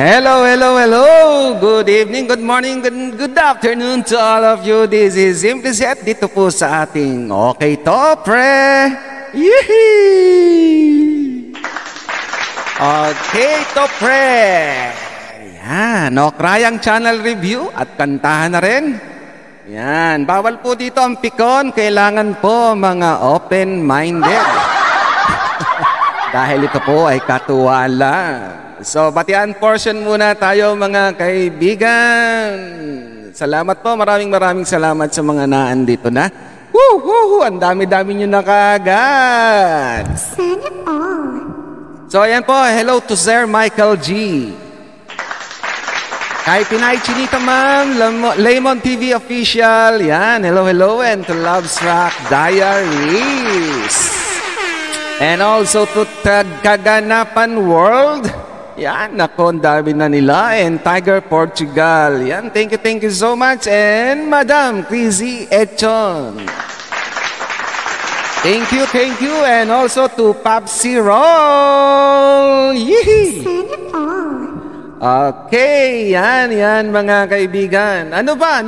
Hello, hello, hello! Good evening, good morning, good afternoon to all of you. This is Zimply Zeth dito po sa ating Okay To Pre! Yee-hee! Okay To Pre! Yan, no krayang channel review at kantahan na rin. Yan, bawal po dito ang pikon. Kailangan po mga open-minded. Dahil ito po ay katuwaan lang. So, batian portion muna tayo mga kaibigan. Salamat po. Maraming salamat sa mga naandito na. Woo! Woo! Ang dami-dami nyo na kagad. Sana all. So, ayan po. Hello to Sir Michael G. Kay Pinay Chinita Ma'am, Lemon TV Official. Yan, hello, hello. And to Love Struck Diaries. And also to Tagaganapan World. Yan, naku, ang dami na nila. And Tiger Portugal. Yan, thank you so much. And Madam Chrissy Echon. Thank you. And also to Pabzi Roll. Yee! Okay, yan mga kaibigan. Ano ba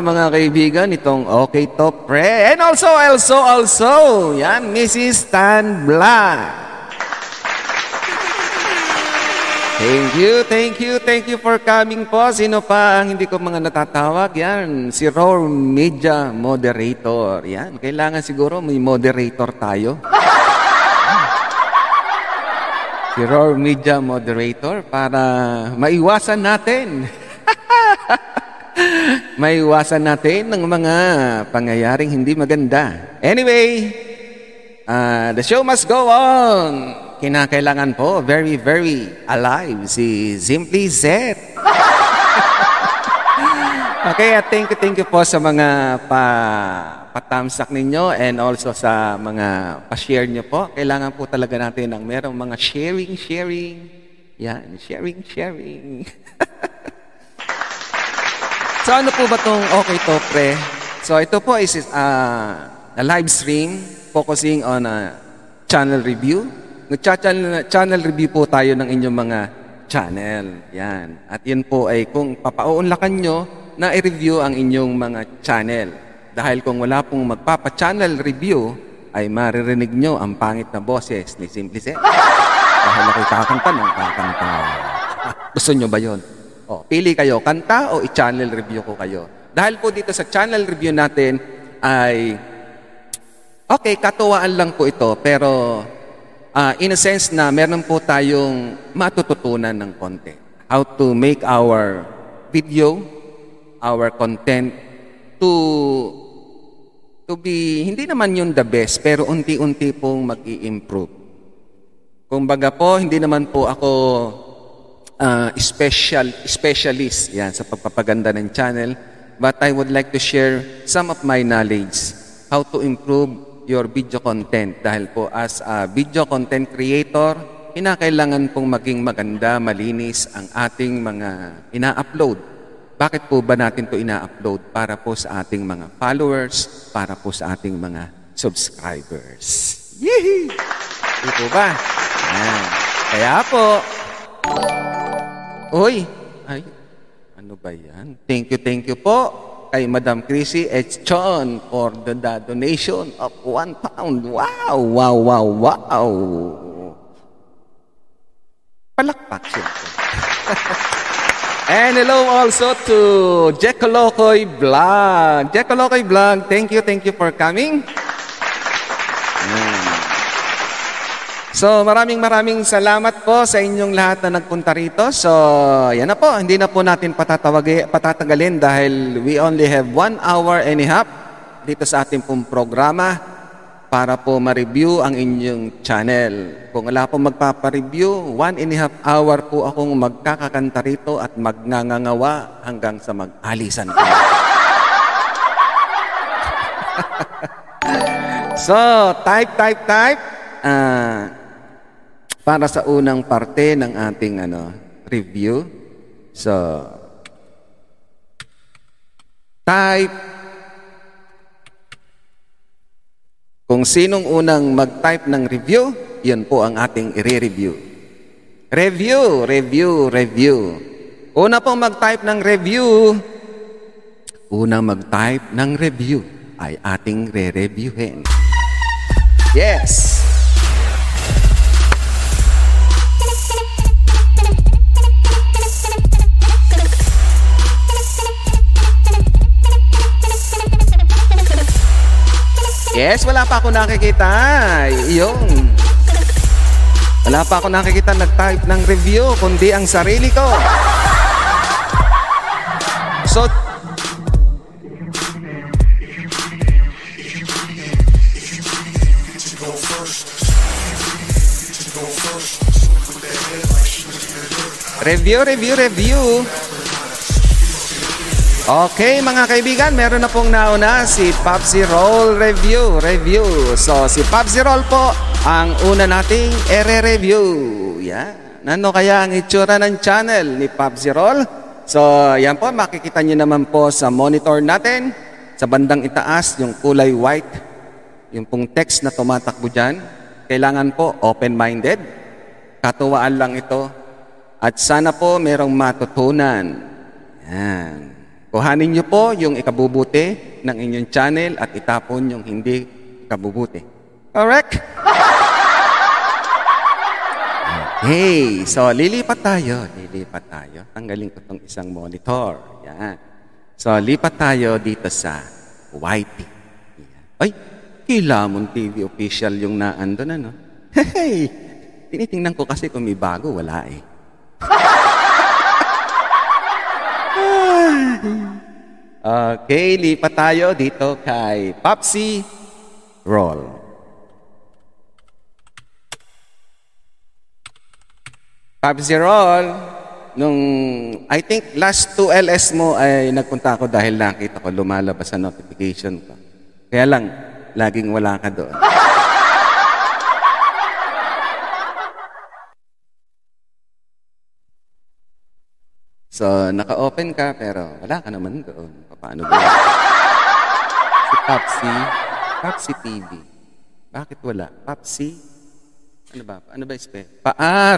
mga kaibigan itong Okay To Pre? And also, yan, Mrs. Tan Blanc. Thank you for coming po. Sino pa ang hindi ko mga natatawag? Yan, si Roar Media Moderator. Yan, kailangan siguro may moderator tayo. Si Roar Media Moderator para maiwasan natin. Maiwasan natin ng mga pangyayaring hindi maganda. Anyway, the show must go on. Kinakailangan po, very alive si Zimply Zeth. Okay, thank you po sa mga patamsak ninyo and also sa mga pa-share nyo po. Kailangan po talaga natin ng merong mga sharing. Yan, sharing. So ano po ba itong Okay To Pre? So ito po is a live stream focusing on a channel review. Channel review po tayo ng inyong mga channel. Yan. At yun po ay kung papaunlakan nyo na i-review ang inyong mga channel. Dahil kung wala pong magpapa-channel review, ay maririnig nyo ang pangit na boses ni Zimply Zeth. Dahil ako'y kakanta. Gusto nyo ba yun? O, pili kayo, kanta o i-channel review ko kayo. Dahil po dito sa channel review natin ay, okay, katuwaan lang po ito. Pero in a sense na meron po tayong matututunan ng content. How to make our video, our content, to be, hindi naman yun the best, pero unti-unti pong mag-i-improve. Kumbaga po, hindi naman po ako specialist yan, sa pagpapaganda ng channel, but I would like to share some of my knowledge, how to improve your video content. Dahil po, as a video content creator, kinakailangan pong maging maganda, malinis ang ating mga ina-upload. Bakit po ba natin ito ina-upload? Para po sa ating mga followers, para po sa ating mga subscribers. Yee! Di po ba? Ayan. Kaya po. Uy! Ay, ano ba yan? Thank you po kay Madam Chrissy Echon for the donation of £1. Wow! Palakpak siya. And hello also to Jekolokoy Blanc. Jekolokoy Blanc, thank you for coming. So, maraming salamat po sa inyong lahat na nagpunta rito. So, yan na po. Hindi na po natin patatagalin dahil we only have 1.5 hours dito sa ating pong programa para po ma-review ang inyong channel. Kung wala pong magpapareview, 1.5 hours po akong magkakakanta rito at magngangawa hanggang sa mag-alisan ko. So, type. Para sa unang parte ng ating review. So, type. Kung sinong unang mag-type ng review, yun po ang ating i-review. Review. Unang mag-type ng review ay ating re-reviewin. Yes! Yes, wala pa ako nakikita nag-type ng review kundi ang sarili ko. Review. Okay, mga kaibigan, meron na pong nauna si Pabzi Roll review. So, si Pabzi Roll po ang una nating ere-review. Yeah. Ano kaya ang itsura ng channel ni Pabzi Roll? So, yan po, makikita nyo naman po sa monitor natin. Sa bandang itaas, yung kulay white, yung pong text na tumatakbo dyan. Kailangan po open-minded. Katuwaan lang ito. At sana po merong matutunan. Yan. Kuhanin nyo po yung ikabubuti ng inyong channel at itapon yung hindi ikabubuti. Correct? Okay. So, lilipat tayo. Tanggalin ko itong isang monitor. Yan. So, lipat tayo dito sa YT. Yan. Ay, Lemon TV official yung naando na, no? Hey! Tinitingnan ko kasi kung may bago. Wala eh. Okay, lipat tayo dito kay Popsi Roll. Popsi Roll, nung I think last 2LS mo ay nagpunta ako dahil nakita ko lumalabas ang notification ko. Kaya lang, laging wala ka doon. So, naka-open ka, pero wala ka naman doon. Paano ba? Si Popsi TV. Bakit wala? Popsi? Ano ba yung spelling?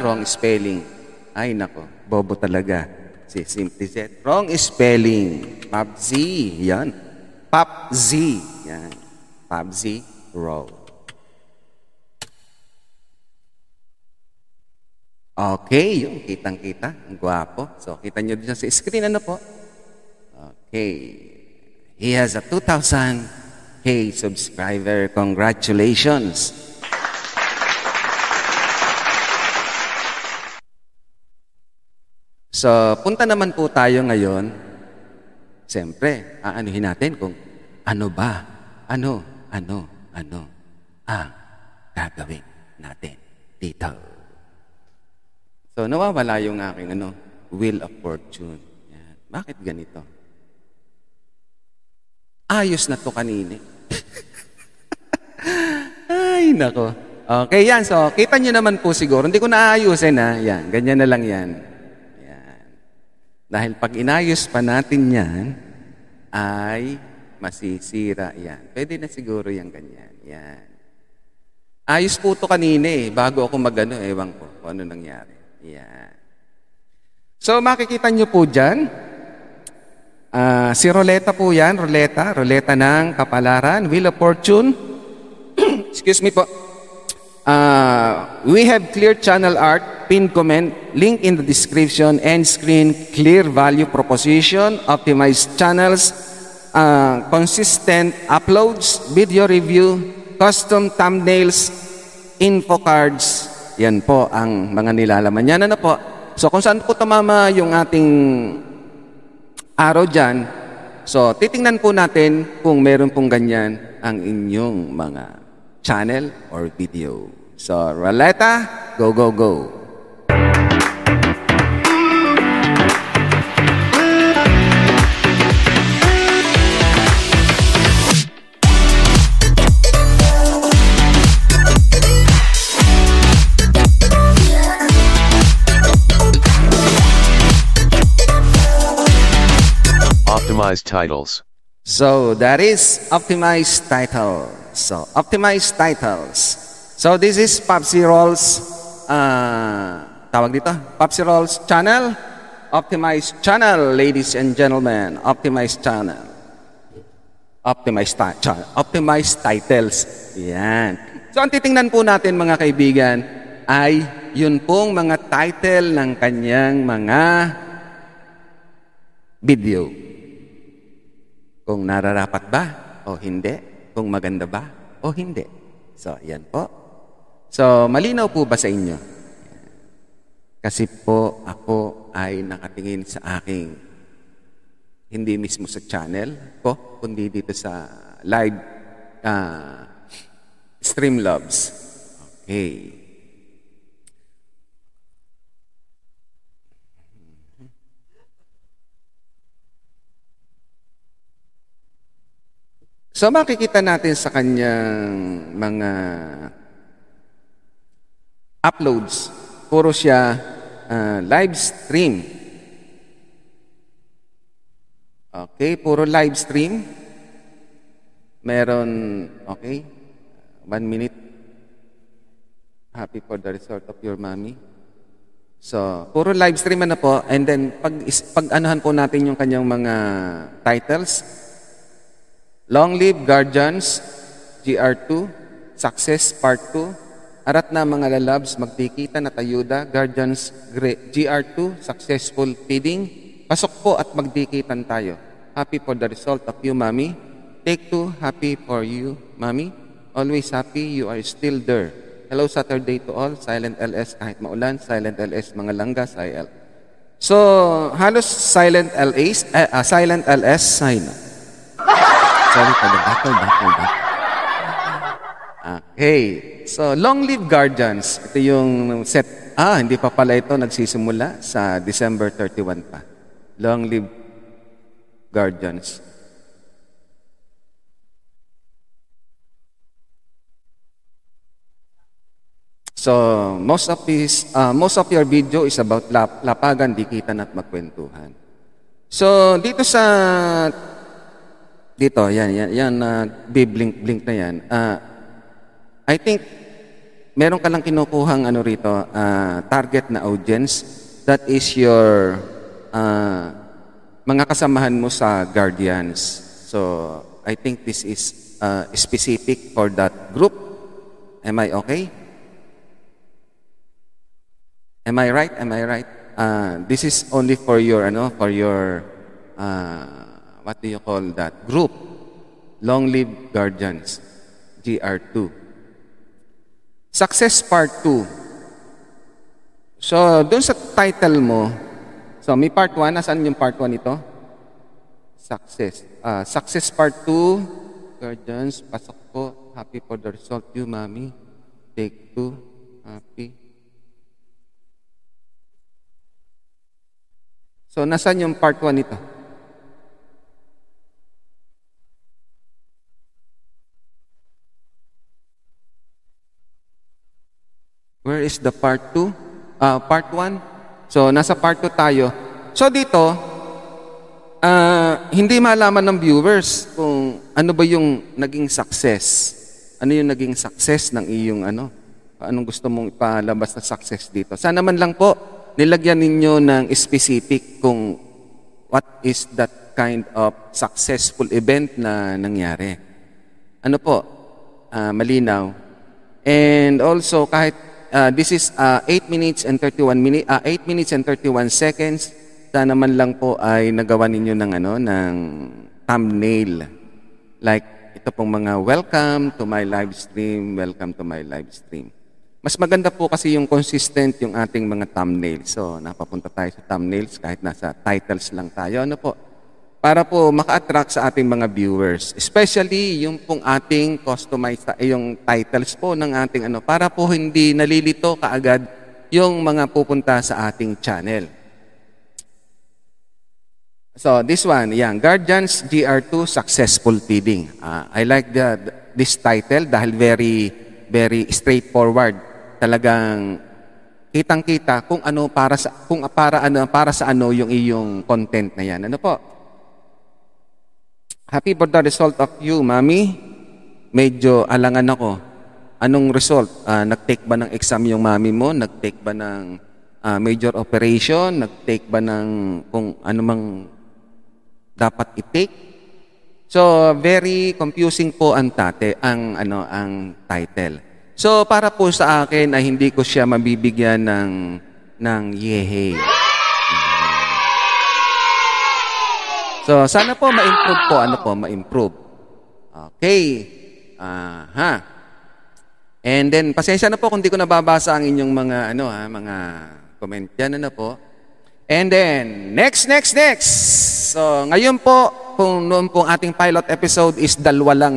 Wrong spelling. Ay, nako. Bobo talaga. Si Zimply Zeth. Wrong spelling. Pabzi. Yan. Pabzi. Yan. Pabzi Roll. Okay, yung kitang-kita. Ang gwapo. So, kita nyo din sa screen. Ano po? Okay. He has a 2,000K subscriber. Congratulations! So, punta naman po tayo ngayon. Siyempre, aanuhin natin kung ano ang gagawin natin dito. So, nawawala yung aking wheel of fortune. Yan. Bakit ganito? Ayos na to kanina. Ay, nako. Okay, yan. So, kita nyo naman po siguro. Hindi ko naayusin, ha? Yan. Ganyan na lang yan. Dahil pag inayos pa natin yan, ay masisira yan. Pwede na siguro yan ganyan. Yan. Ayos po to kanina, eh. Bago ako ewan ko kung ano nangyari. Yeah. So, makikita nyo po dyan, si Roleta po yan, Roleta ng Kapalaran, Wheel of Fortune. Excuse me po. We have clear channel art, pinned comment, link in the description, end screen, clear value proposition, optimized channels, consistent uploads, video review, custom thumbnails, info cards. Yan po ang mga nilalaman niya. Ano po? So, kung saan po tumama yung ating araw dyan, so, titingnan po natin kung meron pong ganyan ang inyong mga channel or video. So, Roleta, go! Optimized titles. So that is optimized titles. So this is Pabzi Roll's tawag dito, Popsi Roll's channel, optimized channel, ladies and gentlemen, optimized channel. Optimized titles. Yan. So, ang titingnan po natin, mga kaibigan, ay yun pong mga title ng kanyang mga video. Kung nararapat ba o hindi? Kung maganda ba o hindi? So, yan po. So, malinaw po ba sa inyo? Kasi po, ako ay nakatingin sa aking hindi mismo sa channel ko, kundi dito sa live Streamlabs. Okay. So, makikita natin sa kanyang mga uploads, puro siya live stream. Okay, puro live stream. Meron, okay, 1 minute. Happy for the result of your mommy. So, puro live stream na po. And then, pag-anuhan po natin yung kanyang mga titles. Long Live Guardians, GR2, Success Part 2, Arat na mga lalabs, Magdikita na tayuda, Guardians GR2, Successful Feeding, Pasok po at magdikitan tayo. Happy for the result of you, mommy. Take two, happy for you, mommy. Always happy, you are still there. Hello, Saturday to all. Silent LS kahit maulan. Silent LS, mga langga, SIL. So, halos silent LS, silent LS, silent. Sorry, back. Okay. So, Long Live Guardians. Ito yung set. Ah, hindi pa pala ito nagsisimula sa December 31 pa. Long Live Guardians. So, most of your video is about lapagan, dikitan at magkwentuhan. So, dito sa yan bi-blink-blink na yan. I think meron ka lang kinukuhang ano rito, target na audience, that is your mga kasamahan mo sa Guardians. So, I think this is specific for that group. Am I okay? Am I right? This is only for your, what do you call that? Group. Long Live Guardians. GR2. Success Part 2. So, dun sa title mo, so, may part 1. Nasaan yung part 1 ito? Success. Success part 2. Guardians, pasok po. Happy for the result you, mommy. Take 2. Happy. So, nasaan yung part 1 ito? Where is the part 2? Part 1? So, nasa part 2 tayo. So, dito, hindi malaman ng viewers kung ano ba yung naging success. Ano yung naging success ng iyong ano? Anong gusto mong ipalabas na success dito? Sana man lang po, nilagyan ninyo ng specific kung what is that kind of successful event na nangyari. Ano po? Malinaw. And also, kahit this is 8 minutes and 31 seconds. Sana man lang po ay nagawa ninyo ng ng thumbnail. Like ito pong mga welcome to my live stream, welcome to my live stream. Mas maganda po kasi yung consistent yung ating mga thumbnails. So, napapunta tayo sa thumbnails kahit nasa titles lang tayo. Ano po? Para po maka-attract sa ating mga viewers. Especially yung pong ating customized, yung titles po ng ating para po hindi nalilito kaagad yung mga pupunta sa ating channel. So, this one, yan, Guardians GR2 Successful Feeding. I like this title dahil very, very straightforward. Talagang kitang-kita kung ano para sa, yung iyong content na yan. Ano po? Happy for the result of you, mommy. Medyo alangan ako. Anong result? Nag-take ba ng exam yung mommy mo? Nag-take ba ng major operation, nag-take ba ng kung anumang dapat i-take. So, very confusing po ang title. So, para po sa akin ay hindi ko siya mabibigyan ng yehey. So, sana po ma-improve po. Ano po, ma-improve. Okay. Aha. And then, pasensya na po kung di ko nababasa ang inyong mga comment dyan, ano po. And then, next. So, ngayon po, kung noon pong ating pilot episode is 2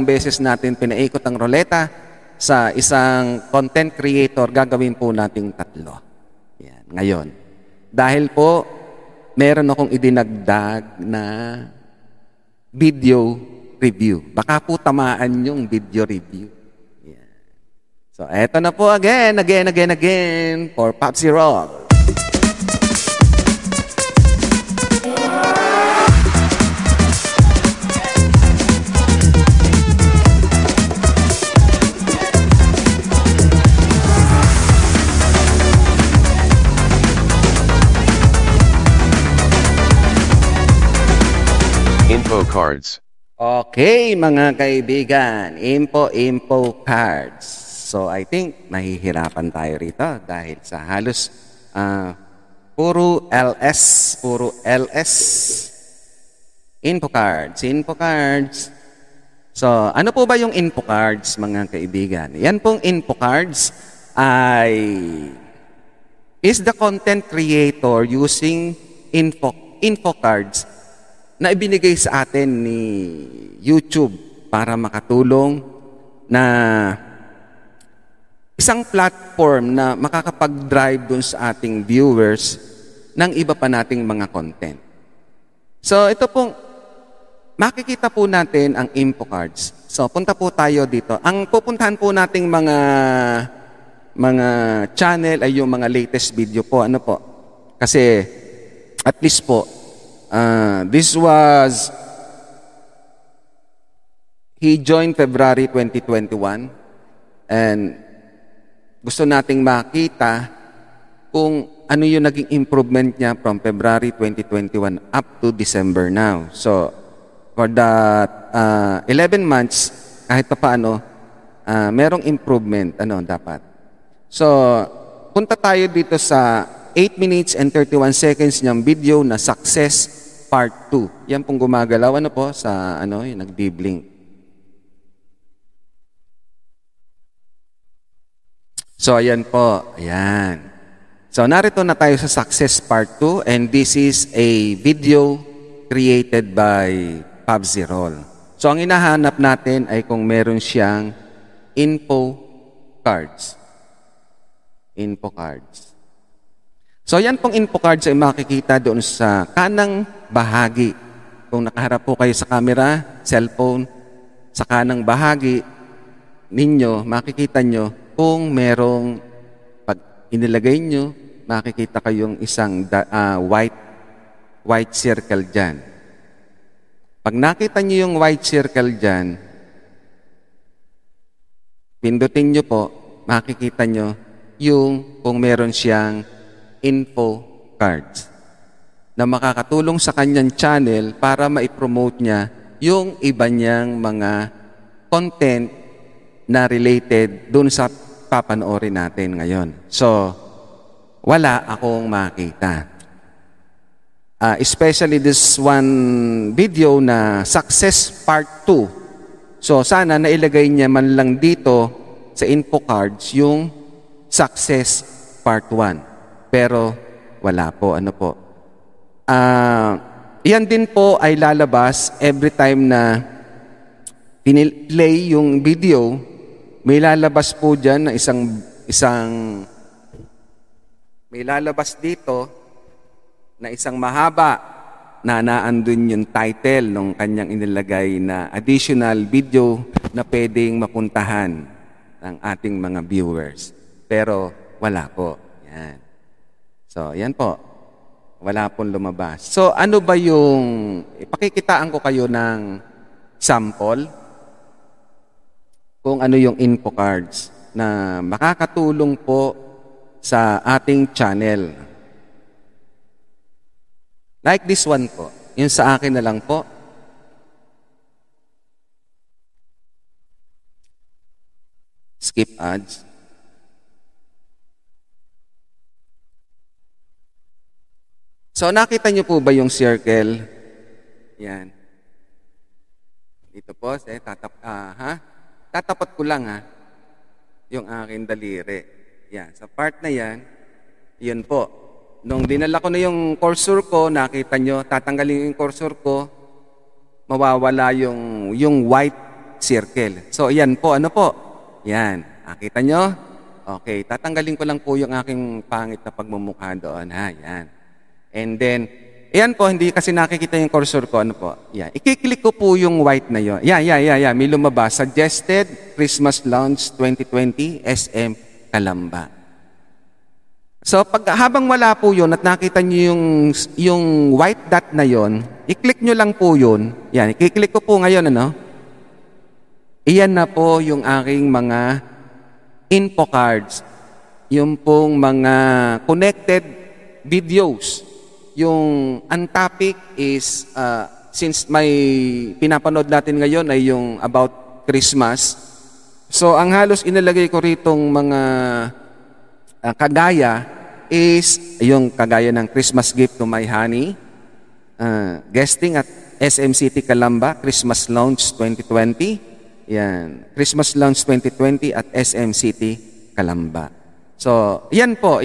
beses natin pinaikot ang roleta sa isang content creator, gagawin po nating 3. Yan, ngayon. Dahil po, meron akong idinagdag na video review. Baka po tamaan yung video review. So, eto na po again for Popsi Roll. Info cards. Okay, mga kaibigan. Info cards. So, I think nahihirapan tayo rito dahil sa halos puro LS. Info cards. So, ano po ba yung info cards, mga kaibigan? Yan pong info cards ay is the content creator using info cards na ibinigay sa atin ni YouTube para makatulong na isang platform na makakapag-drive dun sa ating viewers ng iba pa nating mga content. So, ito pong, makikita po natin ang info cards. So, punta po tayo dito. Ang pupuntahan po nating mga channel ay yung mga latest video po. Ano po? Kasi, at least po, this was, he joined February 2021 and gusto nating makita kung ano yung naging improvement niya from February 2021 up to December now. So, for that 11 months, kahit pa paano, merong improvement. Ano dapat? So, punta tayo dito sa 8 minutes and 31 seconds niyang video na Success Part 2. Yan pong gumagalaw. Ano po? Sa ano, yung nag-dibling. So, ayan po. Ayan. So, narito na tayo sa Success Part 2 and this is a video created by Pabzi Roll. So, ang hinahanap natin ay kung meron siyang info cards. So, ayan pong info cards ay makikita doon sa kanang bahagi. Kung nakaharap po kayo sa camera, cellphone, sa kanang bahagi ninyo, makikita nyo kung merong, pag inilagay nyo, makikita kayong isang white circle dyan. Pag nakita nyo yung white circle dyan, pindutin nyo po, makikita nyo yung kung meron siyang info cards na makakatulong sa kanyang channel para maipromote niya yung iba niyang mga content na related dun sa papanoorin natin ngayon. So, wala akong makita. Especially this one video na Success Part 2. So, sana nailagay niya man lang dito sa info cards yung Success Part 1. Pero, wala po. Ano po? Yan din po ay lalabas every time na pinilay yung video. May lalabas po dyan na may lalabas dito na isang mahaba na naandun yung title ng kanyang inilagay na additional video na pwedeng mapuntahan ng ating mga viewers. Pero wala po. Yan. So, yan po. Wala pong lumabas. So, ano ba yung, pakikitaan ko kayo ng sample kung ano yung info cards na makakatulong po sa ating channel. Like this one po. Yung sa akin na lang po. Skip ads. So, nakita nyo po ba yung circle? Yan. Dito po, tatapat ko lang ha. Yung akin daliri. Yan. Sa part na yan, yun po. Nung dinala ko na yung cursor ko, nakita nyo, tatanggalin yung cursor ko, mawawala yung white circle. So, yan po. Ano po? Yan. Nakita nyo? Okay. Tatanggalin ko lang po yung aking pangit na pagmumukha doon ha. Yan. And then, ayan po, hindi kasi nakikita yung cursor ko. Ano po? Yeah. I-click ko po yung white na yun. Yeah. May lumabas. Suggested Christmas Lounge 2020 SM Kalamba. So, habang wala po yun at nakita nyo yung white dot na yun, i-click nyo lang po yun. Yan, i-click ko po ngayon, ano? Iyan na po yung aking mga info cards. Yung pong mga connected videos. Yung ang topic is since may pinapanood natin ngayon ay yung about Christmas. So ang halos inilagay ko ritong mga kagaya is yung kagaya ng Christmas gift to my honey, guesting at SM City Calamba Christmas Lounge 2020. Yan, Christmas Lounge 2020 at SM City Calamba. So yan po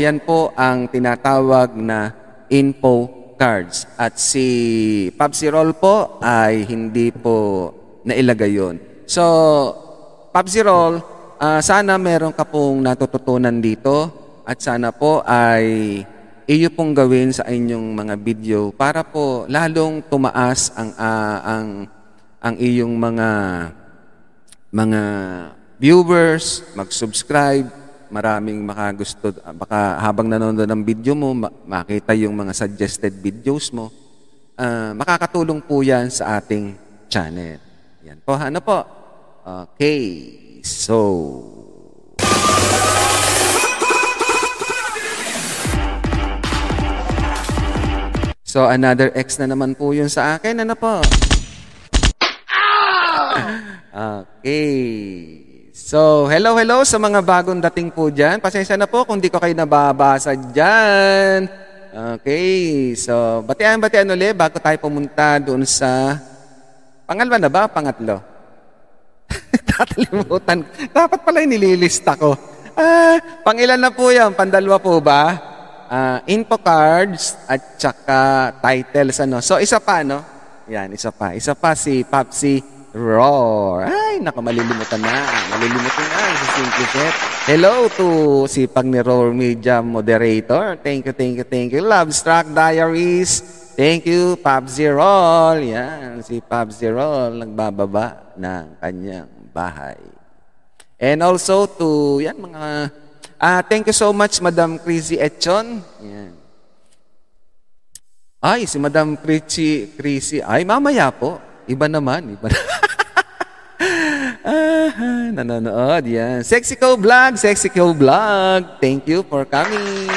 ang tinatawag na info cards. At si Pabzi Roll po ay hindi po nailagay yun. So, Pabzi Roll, sana meron ka pong natututunan dito at sana po ay iyo pong gawin sa inyong mga video para po lalong tumaas ang iyong mga viewers, mag-subscribe. Maraming makagusto, baka habang nanonood ng video mo, makita yung mga suggested videos mo. Makakatulong po yan sa ating channel. Yan po, ano po? Okay, so... So, another X na naman po yun sa akin. Ano po? Okay... So, hello sa mga bagong dating po dyan. Pasensya na po kung di ko kayo nababasa dyan. Okay, so batian ulit bago tayo pumunta doon sa pangalwa na ba? Pangatlo? Tatalimutan. Dapat pala yung nililista ko. Pangilan na po yan? Pandalwa po ba? Info cards at saka titles. Ano? So, isa pa, no? Yan, isa pa. Isa pa si Popsi Roar. Ay, naku, malilimutan na. Malilimutan na si Zimply Zeth. Hello to si Pag ni Roar Media Moderator. Thank you. Love Struck Diaries. Thank you, Pabzi Roll. Yan, si Pabzi Roll nagbababa ng kanyang bahay. And also to, yan, mga... thank you so much, Madam Chrissy Echon. Yan. Ay, si Madam Chrissy. Ay, mamaya po. Iba naman. Nanonood, yan. Sexy Cute Vlog. Thank you for coming.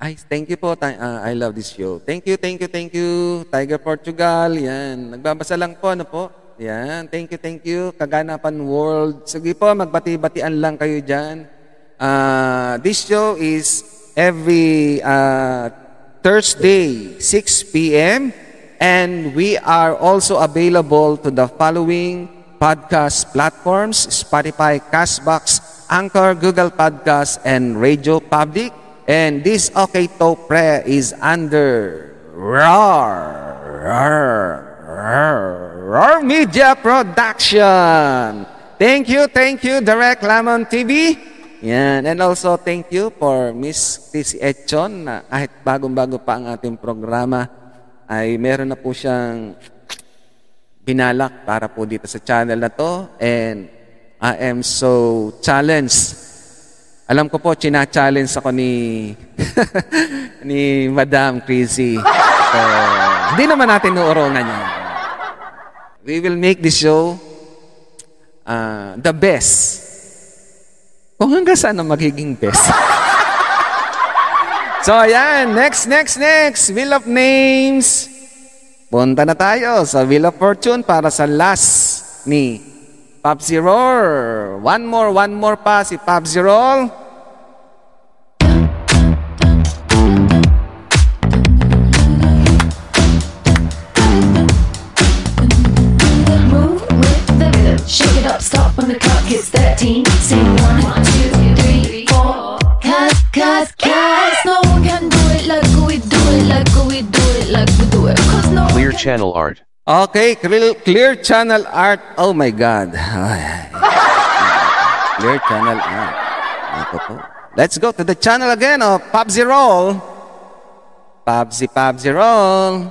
Ay, thank you po. I love this show. Thank you. Tiger Portugal, yan. Nagbabasa lang po, ano po? Yan, thank you. Tagaganapan World. Sige po, magbati-batian lang kayo dyan. This show is every... Thursday, 6 p.m. And we are also available to the following podcast platforms, Spotify, Castbox, Anchor, Google Podcasts, and Radio Public. And this Okay To Pre is under Roar Media Production. Thank you, Direct Lemon TV. Yan. And also, thank you for Miss Chrissy Echon na kahit bagong-bago pa ang ating programa ay meron na po siyang binalak para po dito sa channel na to. And I am so challenged. Alam ko po, china-challenge ako ni Madam Chrissy. So, hindi naman natin nuurungan yan. We will make this show the best. Kung hanggang saan na magiging best. So ayan, next. Wheel of Names. Punta na tayo sa Wheel of Fortune para sa last ni Pabzi Roll. One more pa si Pabzi Roll. Shake it up, stop when the clock hits 13. Sing 1, 2, 3, 4. Cause no one can do it like we do it, like we do it. Cause no clear channel art. Okay, clear channel art. Oh my God. Clear channel art. Let's go to the channel again of Pabzi Roll. Pabzi Roll.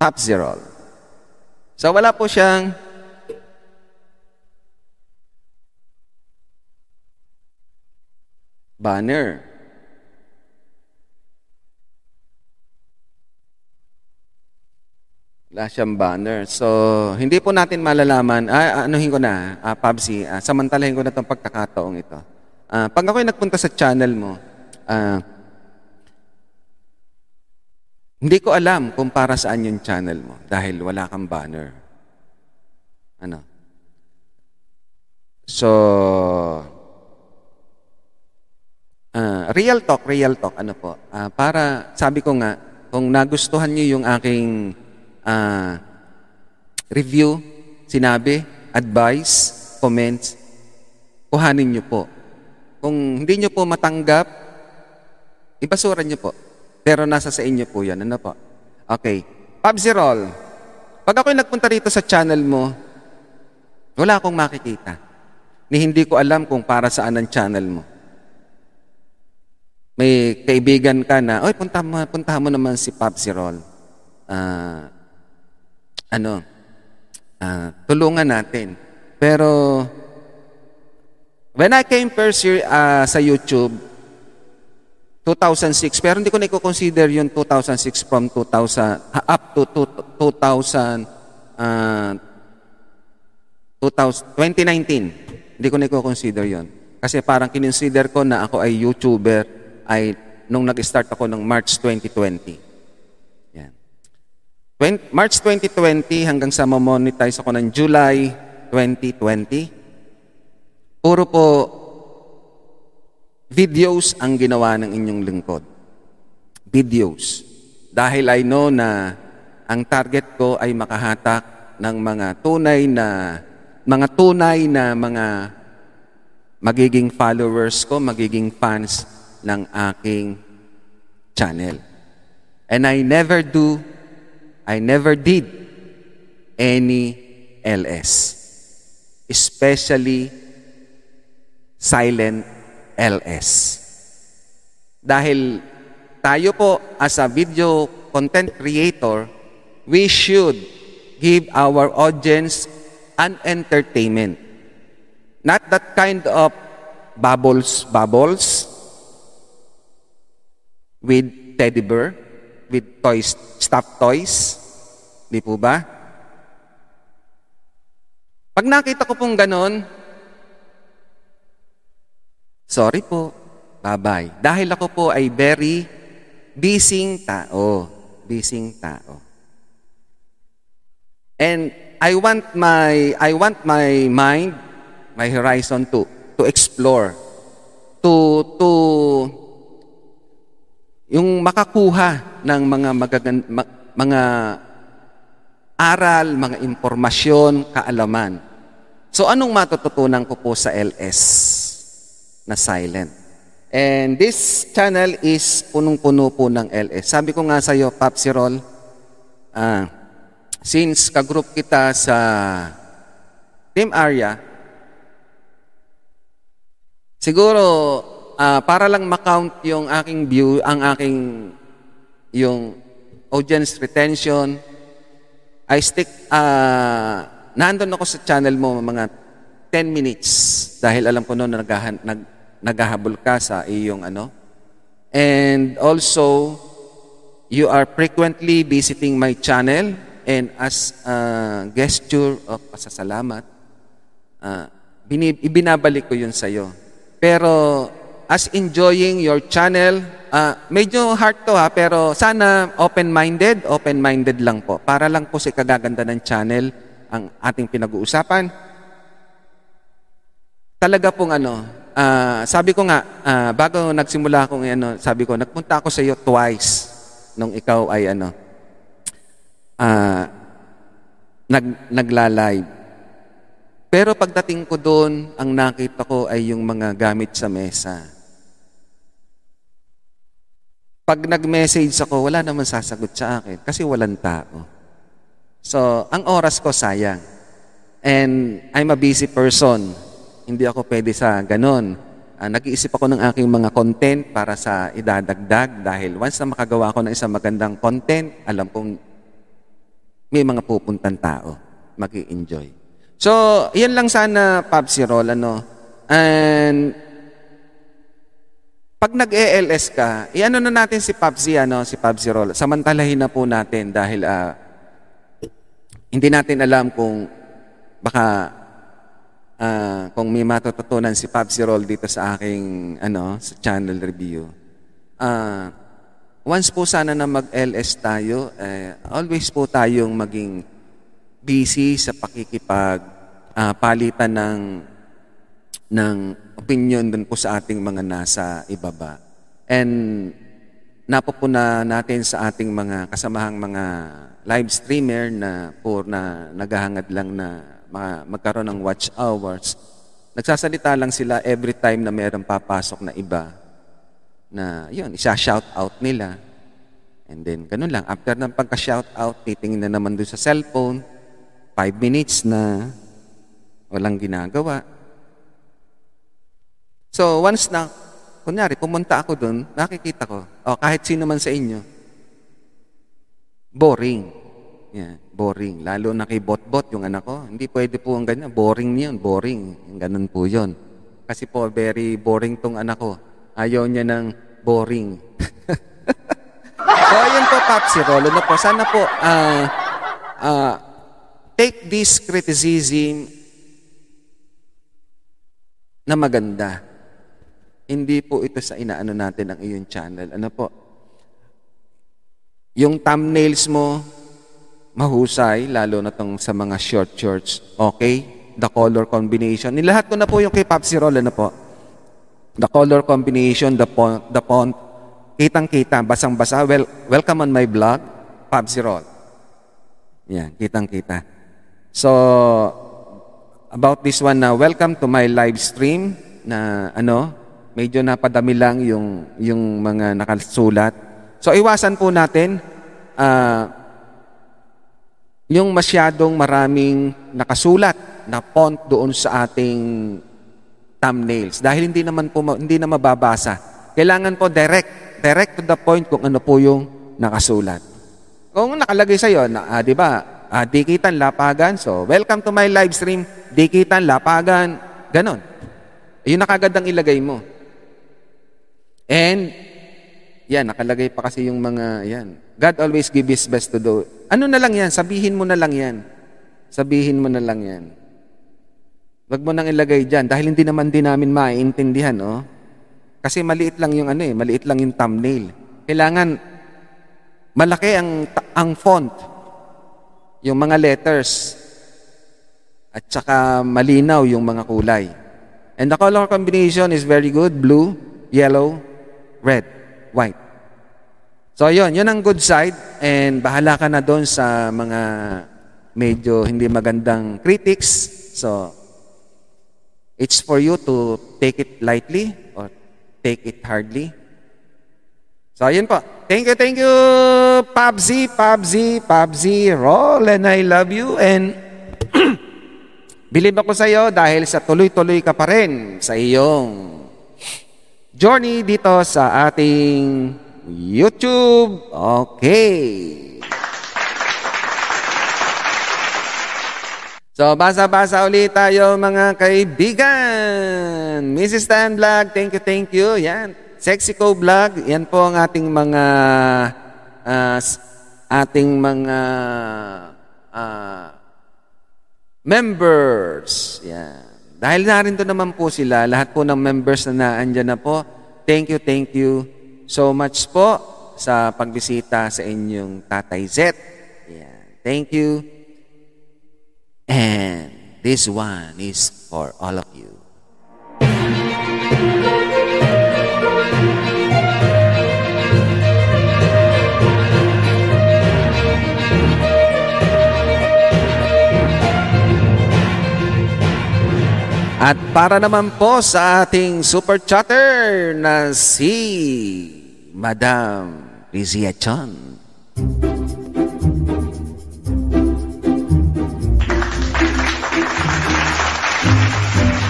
Pabzi Roll. So wala po siyang banner. Wala siyang banner. So hindi po natin malalaman. Anuhin ko na, Pabzi. Samantalahin ko na itong pagkakataong ito. Pag ako'y nagpunta sa channel mo, hindi ko alam kung para saan yung channel mo dahil wala kang banner. Ano? So, real talk, ano po? Para, sabi ko nga, kung nagustuhan nyo yung aking review, sinabi, advice, comments, kuhanin nyo po. Kung hindi nyo po matanggap, ibasura nyo po. Pero nasa sa inyo po yan. Ano po? Okay. Pabzi Roll. Pag ako'y nagpunta rito sa channel mo, wala akong makikita. Hindi ko alam kung para saan ang channel mo. May kaibigan ka na, oy, punta mo naman si Pabzi Roll. Tulungan natin. Pero, when I came first year, sa YouTube, 2006, pero hindi ko na i-consider yung 2006 from 2000 up to 2019. Hindi ko na i-consider yun. Kasi parang kinonsider ko na ako ay YouTuber ay nung nag-start ako ng March 2020. Yan. March 2020 hanggang sa ma-monetize ako ng July 2020. Puro po videos ang ginawa ng inyong lingkod. Videos. Dahil I know na ang target ko ay makahatak ng mga tunay na mga magiging followers ko, magiging fans ng aking channel. And I never did any LS. Especially silent LS. Dahil tayo po as a video content creator, we should give our audience an entertainment. Not that kind of bubbles with teddy bear, with toys, stuffed toys. Di po ba? Pag nakita ko pong ganon, sorry po, bye-bye. Dahil ako po ay very busy tao. And I want my mind, my horizon to explore, to yung makakuha ng mga aral, mga impormasyon, kaalaman. So anong matututunan ko po sa LS? Na silent. And this channel is punong-puno po ng LS. Sabi ko nga sa iyo, Pabzi Roll, since kagroup kita sa team area, siguro para lang makount yung aking view, yung audience retention, I stick, nandun ako sa channel mo mga 10 minutes dahil alam ko noon na naghahabol ka sa iyong ano. And also, you are frequently visiting my channel and as a gesture of pasasalamat, ibinabalik ko yun sa'yo. Pero as enjoying your channel, medyo hard to ha, pero sana open-minded, open-minded lang po. Para lang po sa kagaganda ng channel ang ating pinag-uusapan. Talaga pong sabi ko nga, bago nagsimula akong sabi ko, nagpunta ako sa iyo twice nung ikaw ay naglalive. Pero pagdating ko doon, ang nakita ko ay yung mga gamit sa mesa. Pag nag-message ako, wala naman sasagot sa akin kasi walang tao. So, ang oras ko sayang. And I'm a busy person. Hindi ako pwede sa ganon. Nag-iisip ako ng aking mga content para sa idadagdag dahil once na makagawa ako ng isang magandang content, alam kong may mga pupuntan tao. Mag-i-enjoy. So, yan lang sana, Pabzi Roll, And, pag nag-ELS ka, na natin si Pabzi, si Pabzi Roll. Samantalahin na po natin dahil, hindi natin alam kung, baka, kung may matututunan si Pabzi Roll dito sa aking, sa channel review. Once po sana na mag-LS tayo, always po tayong maging busy sa pakikipagpalitan ng opinion dun po sa ating mga nasa ibaba. And napupuna natin sa ating mga kasamahang mga live streamer na naghahangad lang na magkaroon ng watch hours. Nagsasalita lang sila every time na mayroong papasok na iba na yun, isa-shout out nila. And then, ganun lang. After ng pagka-shout out, titingin na naman dun sa cellphone, 5 minutes na walang ginagawa. So, once na, kunyari, pumunta ako dun, nakikita ko, kahit sino man sa inyo, boring. Yeah, boring. Lalo na kay Bot-Bot, yung anak ko. Hindi pwede po ang ganyan. Boring niyon, boring. Ganun po yun. Kasi po, very boring tong anak ko. Ayaw niya ng boring. So, ayun po, Popsi Roll. Po, sana po, take this criticism na maganda. Hindi po ito sa inaano natin ang iyong channel. Yung thumbnails mo, mahusay, lalo na tong sa mga short shorts. Okay? The color combination. Nilahat ko na po yung kay Popsi Roll. The color combination, the font. Kitang-kita, basang-basa. Well, welcome on my blog, Pabzi Roll. Yan, kitang-kita. So, about this one na welcome to my live stream na medyo napadami lang yung mga nakasulat. So, iwasan po natin yung masyadong maraming nakasulat na font doon sa ating thumbnails dahil hindi na mababasa. Kailangan po direct to the point kung ano po yung nakasulat. Kung nakalagay sa iyo, di ba? Dikitan, Lapagan. So, welcome to my live stream. Dikitan, Lapagan. Ganon. Yun na kagad ang ilagay mo. And, yan, nakalagay pa kasi yung mga, yan. God always gives His best to do. Na lang yan? Sabihin mo na lang yan. Wag mo nang ilagay dyan. Dahil hindi naman din namin maiintindihan, Kasi maliit lang yung thumbnail. Kailangan, malaki ang font. Yung mga letters at saka malinaw yung mga kulay. And the color combination is very good. Blue, yellow, red, white. So, yun ang good side. And bahala ka na doon sa mga medyo hindi magandang critics. So, it's for you to take it lightly or take it hardly. So, ayun po. Thank you, Pabzi Roll, and I love you, and believe ako sa iyo dahil sa tuloy-tuloy ka pa rin sa iyong journey dito sa ating YouTube. Okay. So, basa-basa ulit tayo mga kaibigan. Mrs. Tan Blanc, thank you. Yan. Sexy Cute Vlog, yan po ang ating mga members. Yan. Dahil narito naman po sila, lahat po ng members na naandyan na po, thank you so much po sa pagbisita sa inyong Tatay Zeth. Yeah. Thank you. And this one is for all of you. At para naman po sa ating super chatter na si Madam Chrissy Echon.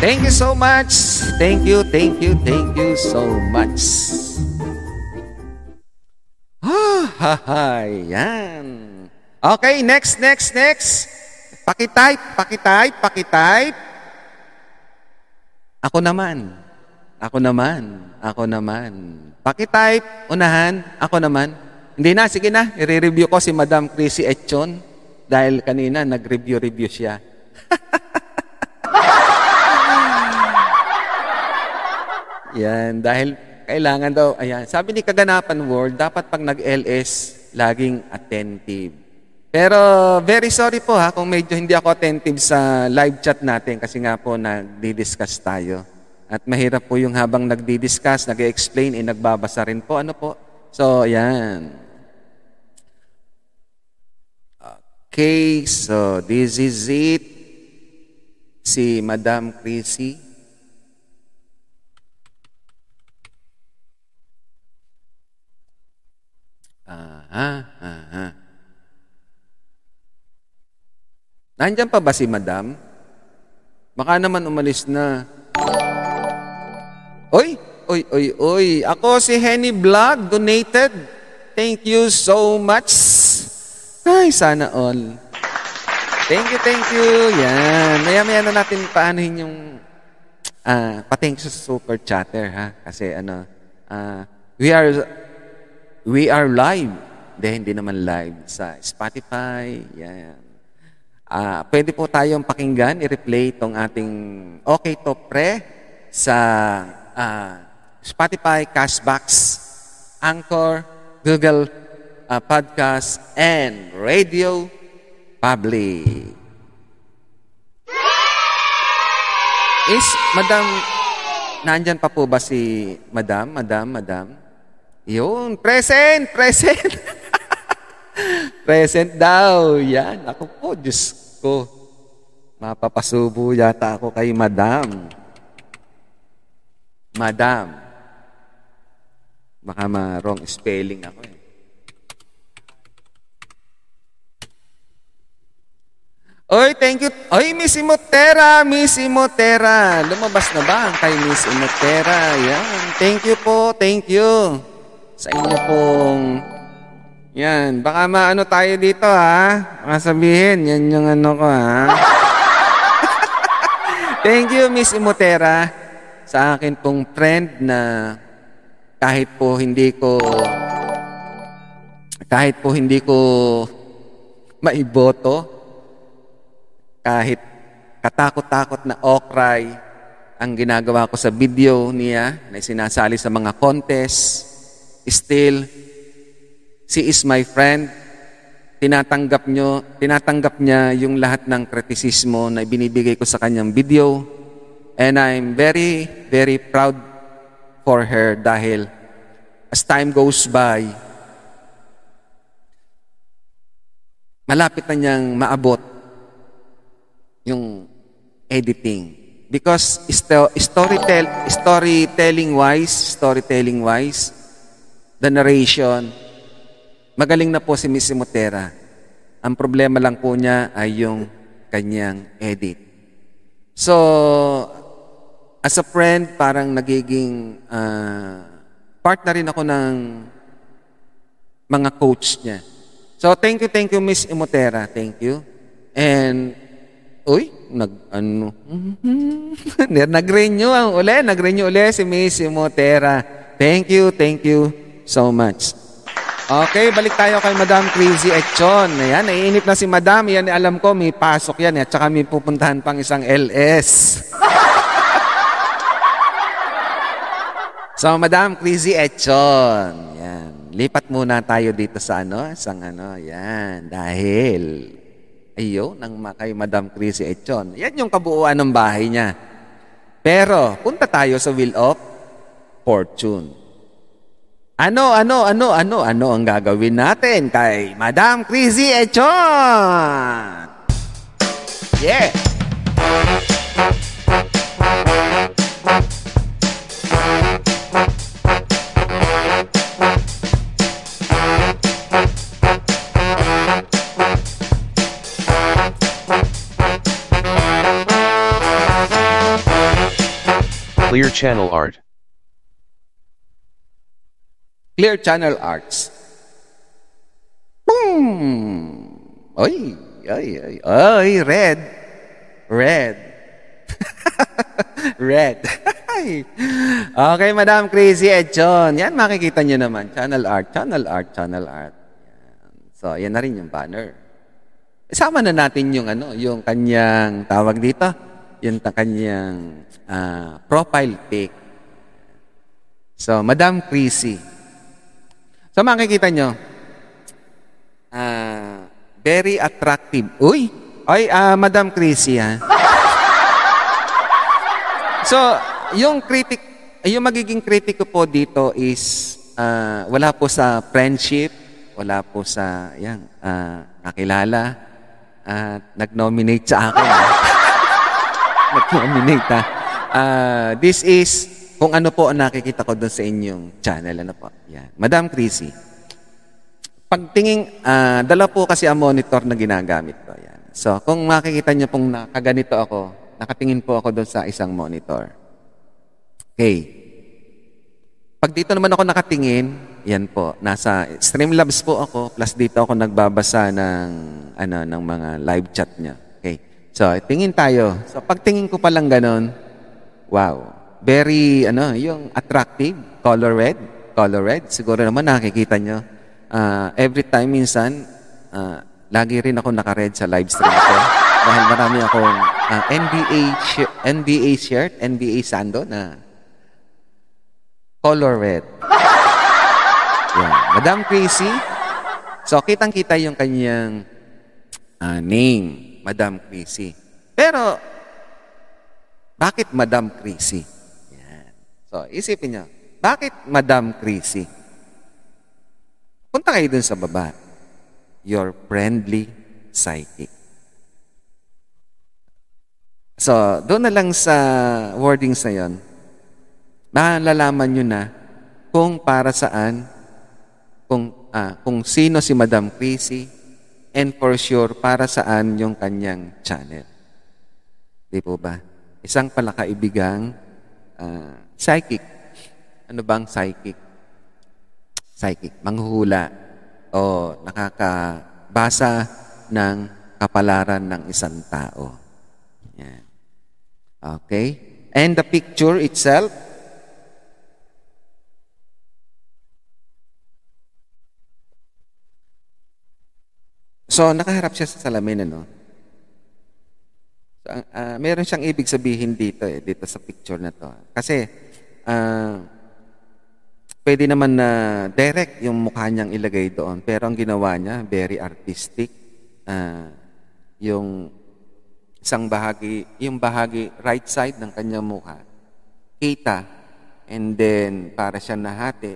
Thank you so much. Thank you so much. Ayan. Okay, next. Pakitype. Ako naman. Pakitype, unahan, ako naman. Hindi na, sige na. I-review ko si Madam Chrissy Echon dahil kanina nag-review siya. Yan, dahil kailangan daw, ayan. Sabi ni Tagaganapan World, dapat pag nag-LS, laging attentive. Pero very sorry po ha kung medyo hindi ako attentive sa live chat natin kasi nga po nagdi-discuss tayo. At mahirap po yung habang nagdi-discuss, nag-explain, nagbabasa rin po. Ano po? So, ayan. Okay, so this is it. Si Madam Chrissy. Nandiyan pa ba si Madam? Baka naman umalis na. Oy. Ako si Henny Vlog, donated. Thank you so much. Ay, sana all. Thank you. Yan. Maya-maya na natin paanohin yung pa-thank you sa super chatter, ha? Kasi we are live. Hindi naman live sa Spotify. Yan. Pwede po tayong pakinggan, i-replay itong ating Okay To Pre sa Spotify, Castbox, Anchor, Google Podcasts, and Radio Public. Is, Madam, nandyan pa po ba si Madam? Yun, present! Present daw. Yan. Ako po, Diyos ko. Mapapasubo yata ako kay Madam. Baka ma-wrong spelling ako. Oy, thank you. Oy, Miss Imotera. Lumabas na ba ang kay Miss Imotera? Yan. Thank you po. Sa inyo pong... Yan, baka maano tayo dito ha. Masabihin, yan yung ano ko ha. Thank you Miss Imotera sa akin pong friend na kahit po hindi ko maiboto, kahit katakot-takot na okray ang ginagawa ko sa video niya na sinasali sa mga contest, still she is my friend. Tinatanggap niya yung lahat ng kritisismo na binibigay ko sa kanyang video. And I'm very, very proud for her dahil as time goes by, malapit na niyang maabot yung editing. Because storytelling-wise, the narration, magaling na po si Miss Imotera. Ang problema lang po niya ay yung kanyang edit. So, as a friend, parang nagiging part na rin ako ng mga coach niya. So, thank you Miss Imotera. Thank you. And, nag-renew uli si Miss Imotera. Thank you so much. Okay, balik tayo kay Madam Chrissy Echon. Ayan, naiinip na si Madam. Yan, alam ko, may pasok yan. At saka may pupuntahan pang isang LS. So, Madam Chrissy Echon. Yan. Lipat muna tayo dito sa ano, isang ano. Yan, dahil ayo nang kay Madam Chrissy Echon. Yan yung kabuuan ng bahay niya. Pero, punta tayo sa Wheel of Fortune. Ano ang gagawin natin kay Madam Chrissy Echon? Yeah! Clear Channel Art. Clear Channel Arts. Boom! Oy, red. Red. Okay, Madam Chrissy Echon. Yan, makikita nyo naman. Channel Art. Yan. So, yan na rin yung banner. Isama na natin yung ano, yung kanyang tawag dito. Yung kanyang profile pic. So, Madam Chrissy. So, makikita nyo, very attractive. Uy! Madam Chrissy, ha? So, yung magiging kritiko po dito is, wala po sa friendship, wala po sa, nakilala, nag-nominate sa akin. Nag-nominate, ha? This is, kung ano po ang nakikita ko doon sa inyong channel, ano po? Yan. Madam Chrissy, pagtingin, dala po kasi ang monitor na ginagamit ko. Yan. So, kung makikita nyo pong nakaganito ako, nakatingin po ako doon sa isang monitor. Okay. Pag dito naman ako nakatingin, yan po, nasa Streamlabs po ako, plus dito ako nagbabasa ng mga live chat niya. Okay. So, tingin tayo. So, pagtingin ko palang ganon, wow. Very, yung attractive, color red. Siguro naman nakikita nyo. Every time minsan, lagi rin ako naka-red sa live stream ko. Dahil marami akong NBA shirt, NBA sando na color red. Yeah. Madam Chrissy. So, kitang-kita yung kanyang name, Madam Chrissy. Pero, bakit Madam Chrissy? So, isipin nyo, bakit Madam Chrissy? Punta kayo dun sa baba. Your friendly psychic. So, doon na lang sa wordings na yun, malalaman nyo na kung para saan, kung sino si Madam Chrissy, and for sure, para saan yung kanyang channel. Di po ba? Isang palakaibigang psychic. Ano bang psychic? Psychic. Manghuhula o nakakabasa ng kapalaran ng isang tao. Yan. Okay? And the picture itself. So, nakaharap siya sa salamin, ano? So, meron siyang ibig sabihin dito sa picture na to. Kasi, pwede naman na direct yung mukha niyang ilagay doon. Pero ang ginawa niya, very artistic. Yung isang bahagi, right side ng kanyang mukha, kita. And then, para siya nahati.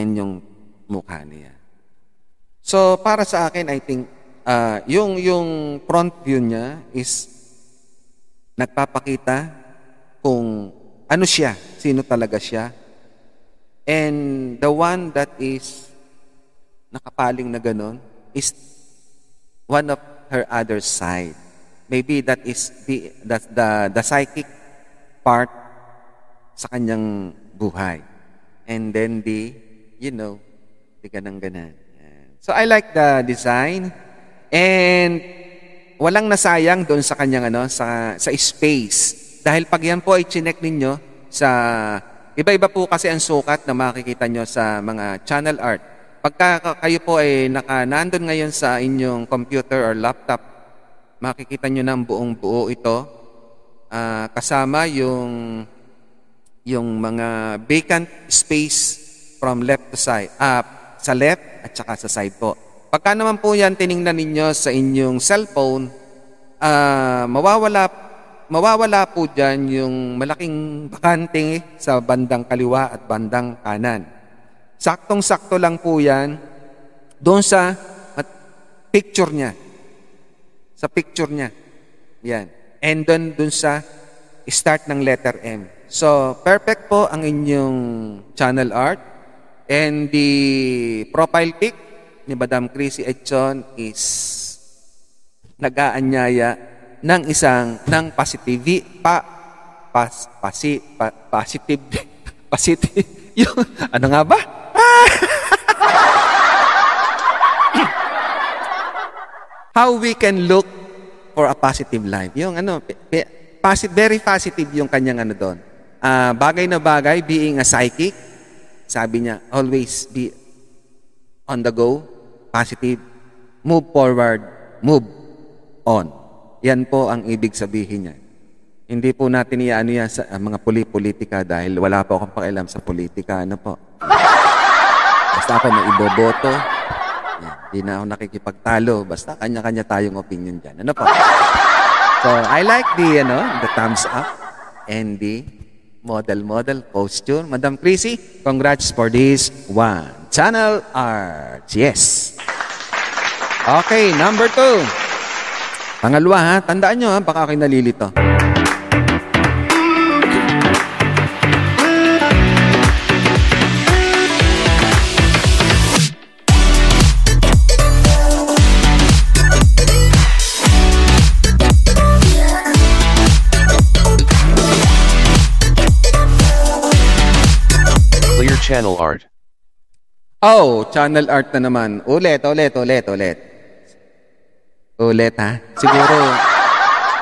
And yung mukha niya. So, para sa akin, I think, yung front view niya is nagpapakita kung ano siya, sino talaga siya. And the one that is nakapaling na ganun is one of her other side. Maybe that is the psychic part sa kanyang buhay. And then the ganang-ganan. So I like the design. And walang nasayang doon sa kanyang sa space. Dahil pag yan po ay chinek ninyo sa Iba-iba po kasi ang sukat na makikita nyo sa mga channel art. Pagka kayo po ay nandun ngayon sa inyong computer or laptop, makikita nyo na ang buong buo ito. Kasama yung mga vacant space from left to side, sa left at saka sa side po. Pagka naman po yan, tiningnan ninyo sa inyong cellphone, mawawala po dyan yung malaking bakante sa bandang kaliwa at bandang kanan. Saktong-sakto lang po yan doon sa picture niya. Sa picture niya. Yan. And doon sa start ng letter M. So, perfect po ang inyong channel art. And the profile pic ni Madam Chrissy Echon is nag-aanyaya ng positive. Yung, ano nga ba? How we can look for a positive life. Yung ano, very positive yung kanyang ano doon. Bagay na bagay, being a psychic, sabi niya, always be on the go, positive, move forward, move on. Yan po ang ibig sabihin niya. Hindi po natin iano yan sa mga politika dahil wala po akong pakialam sa politika. Ano po? Basta ako may iboboto. Hindi na ako nakikipagtalo. Basta kanya-kanya tayong opinion dyan. Ano po? So, I like the, the thumbs up and the model posture. Madam Chrissy, congrats for this one. Channel Arts. Yes. Okay, number 2. Pangalawa ha. Tandaan nyo ha. Baka kayo nalilito. Clear channel art. Oh, channel art na naman. Ulit. Ulit, ha? Siguro,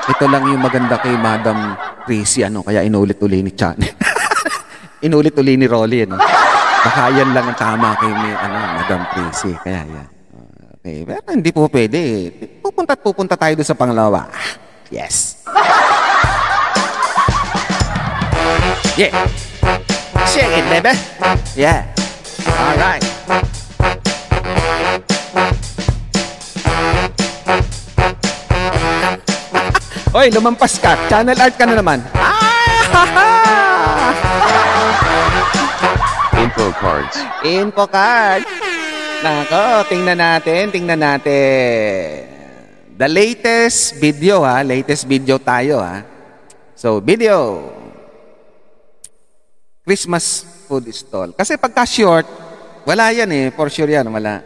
ito lang yung maganda kay Madam Chrissy, kaya inulit-uli ni Chan. Inulit-uli ni Rolly, Baka yan lang ang tama kay Madam Chrissy. Kaya yan. Okay, pero hindi po pwede. Pupunta tayo doon sa pangalawa. Yes. Yeah. Shake it, baby. Yeah. All right. Oy, lumampas ka. Channel art ka na naman. Info cards. Nako, tingnan natin. The latest video, ha. So, video. Christmas food stall. Kasi pagka short, wala yan eh. For sure yan, wala.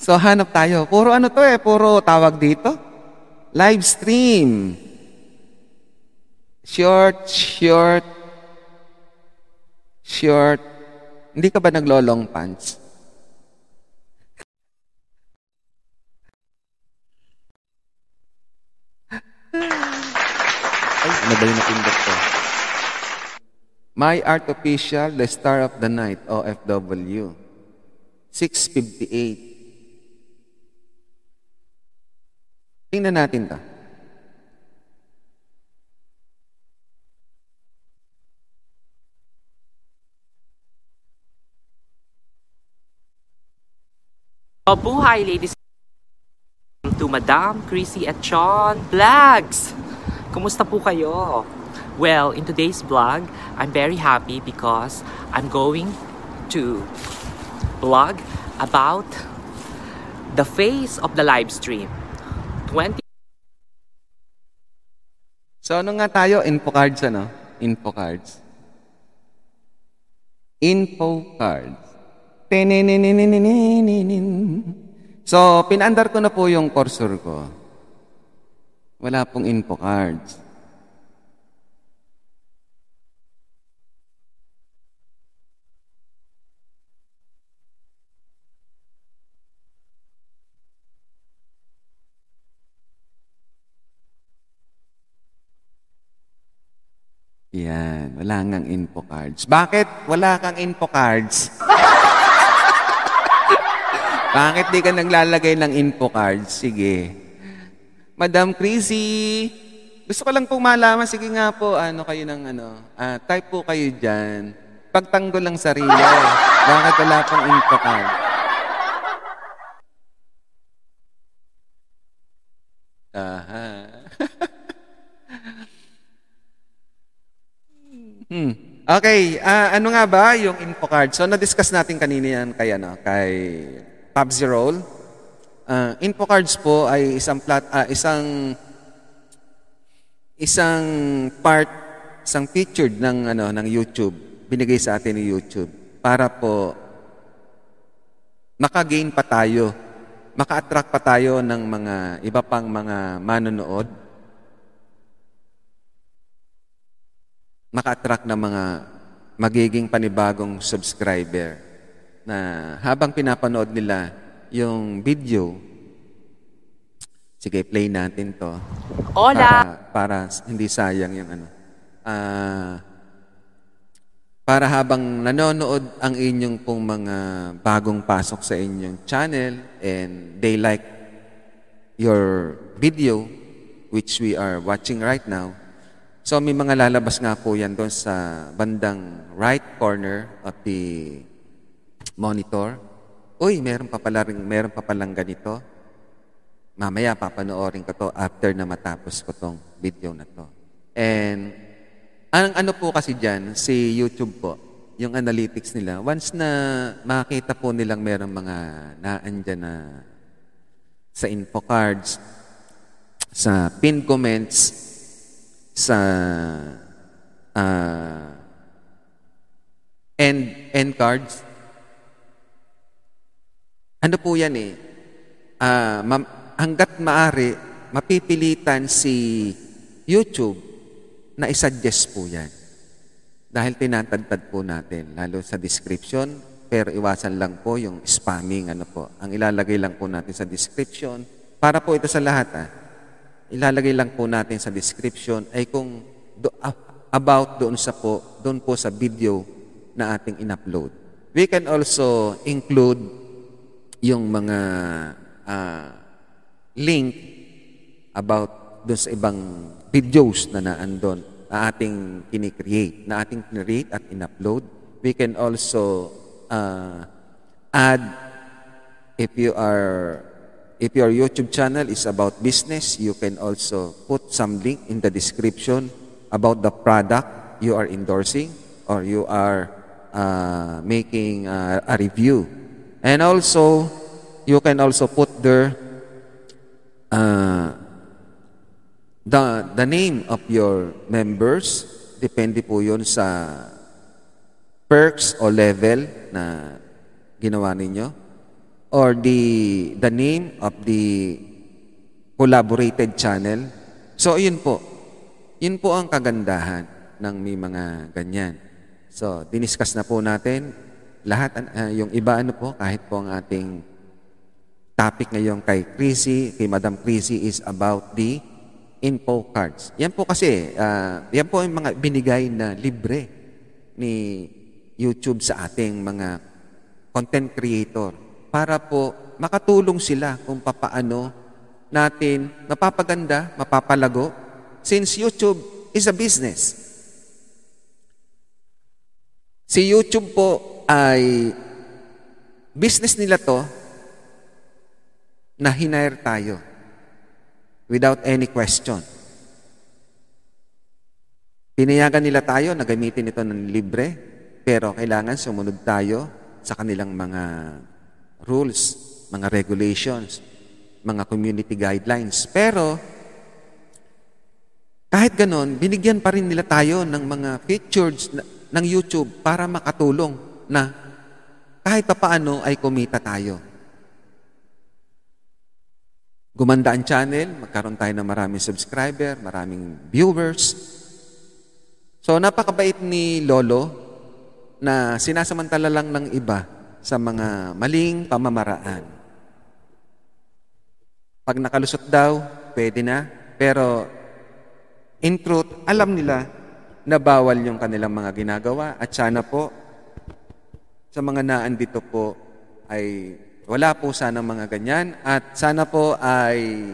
So, hanap tayo. Puro puro tawag dito. Live stream. Short. Hindi ka ba naglo-long pants? Ay, nabali na pindot ko. Mai Art Official, the star of the night, OFW. 6:58. Tingnan natin ta. Buhay, ladies. To Madam Chrissy Echon Vlogs. Kumusta po kayo? Well, in today's vlog, I'm very happy because I'm going to vlog about the face of the live stream. So, ano nga tayo? Info cards. So, pinandar ko na po yung cursor ko. Wala pong info cards. Yan. Wala ngang info cards. Bakit wala kang info cards? Bakit di ka naglalagay ng info cards? Sige. Madam Chrissy, gusto ko lang pong malaman. Sige nga po, ano kayo ng ano. Type po kayo dyan. Pagtanggol lang sarili. Bakit wala pong info cards? Aha. Okay, ano nga ba yung info card? So, na-discuss natin kanina yan kay Pabzi Roll. Info cards po ay isang part, isang feature ng YouTube. Binigay sa atin ng YouTube para po makagain pa tayo, maka-attract pa tayo ng mga iba pang mga manonood. Maka-attract ng mga magiging panibagong subscriber na habang pinapanood nila yung video. Sige, play natin to. Hola! Para hindi sayang yung ano. Para habang nanonood ang inyong pong mga bagong pasok sa inyong channel and they like your video which we are watching right now, so, may mga lalabas nga po yan doon sa bandang right corner of the monitor. Uy, meron pa palang ganito. Mamaya, papanoorin ko to after na matapos ko tong video na to. And, ang ano po kasi dyan, si YouTube po, yung analytics nila, once na makita po nilang meron mga naandyan na sa info cards, sa pinned comments, sa end cards. Ano po yan eh? Hanggat maaari, mapipilitan si YouTube na isuggest po yan. Dahil tinatadtad po natin, lalo sa description, pero iwasan lang po yung spamming. Ano po. Ang ilalagay lang po natin sa description, para po ito sa lahat ilalagay lang po natin sa description ay kung about doon po sa video na ating in-upload. We can also include yung mga link about doon sa ibang videos na naandon na ating kinikreate, na ating create at in-upload. We can also add if your YouTube channel is about business, you can also put some link in the description about the product you are endorsing or you are making a review. And also, you can also put there the name of your members. Depende po yun sa perks o level na ginawa ninyo. Or the name of the collaborated channel. So, yun po. Yun po ang kagandahan ng may mga ganyan. So, diniscuss na po natin lahat, yung iba ano po, kahit po ang ating topic ngayon kay Chrissy, kay Madam Chrissy is about the info cards. Yan po kasi, yan po yung mga binigay na libre ni YouTube sa ating mga content creator. Para po makatulong sila kung papaano natin mapapaganda, mapapalago, since YouTube is a business. Si YouTube po ay business nila to na hinire tayo without any question. Pinayagan nila tayo na gamitin ito ng libre, pero kailangan sumunod tayo sa kanilang mga rules, mga regulations, mga community guidelines. Pero, kahit ganon, binigyan pa rin nila tayo ng mga features ng YouTube para makatulong na kahit pa paano ay kumita tayo. Gumanda ang channel, magkaroon tayo ng maraming subscriber, maraming viewers. So, napakabait ni Lolo na sinasamantala lang ng iba sa mga maling pamamaraan. Pag nakalusot daw, pwede na. Pero, in truth, alam nila na bawal yung kanilang mga ginagawa. At sana po, sa mga naandito po ay wala po sana mga ganyan. At sana po ay,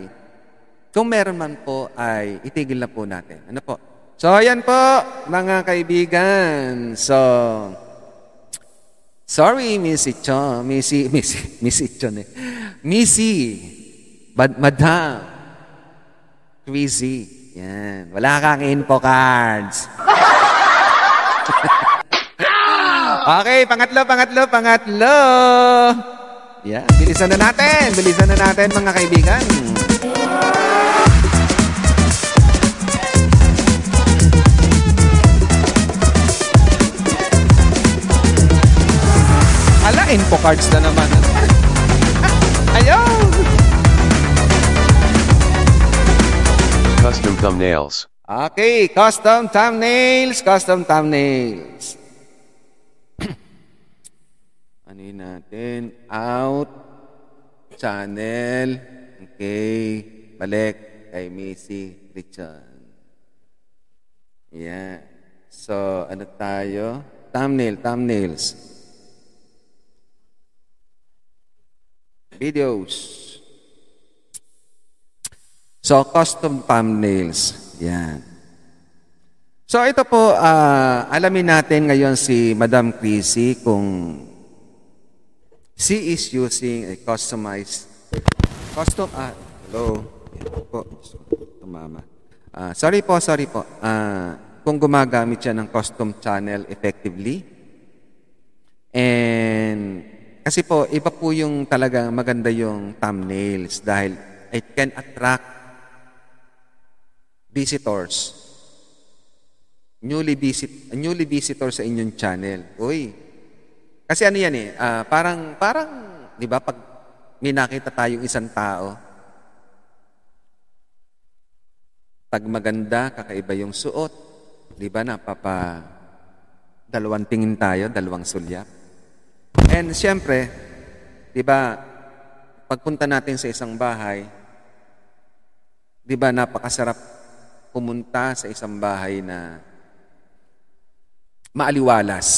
kung meron man po, ay itigil na po natin. Ano po? So, ayan po, mga kaibigan. So, sorry, Miss Echon. Miss Echon eh. Missy, Madam Chrissy. Yan. Wala kang info cards. Okay, pangatlo. Yeah, bilisan na natin mga kaibigan. Ala, info cards na naman. Ayaw! Custom thumbnails. Okay, custom thumbnails. Ano natin? Out. Channel. Okay. Balik kay Missy Richard. Yeah. So, ano tayo? Thumbnails. Videos. So, custom thumbnails. Yan. So, ito po, alamin natin ngayon si Madam Chrissy kung she is using a customized custom hello. Yan po. Tumama. Sorry po. Kung gumagamit siya ng custom channel effectively. And kasi po, iba po yung talagang maganda yung thumbnails dahil it can attract visitors. Newly visitors sa inyong channel. Uy. Kasi ano yan eh, parang 'di ba pag may nakita tayong isang tao, pag maganda, kakaiba yung suot, 'di ba napapa dalawang tingin tayo, dalawang sulyap. And siyempre, 'di ba pagpunta natin sa isang bahay, 'di ba napakasarap pumunta sa isang bahay na maaliwalas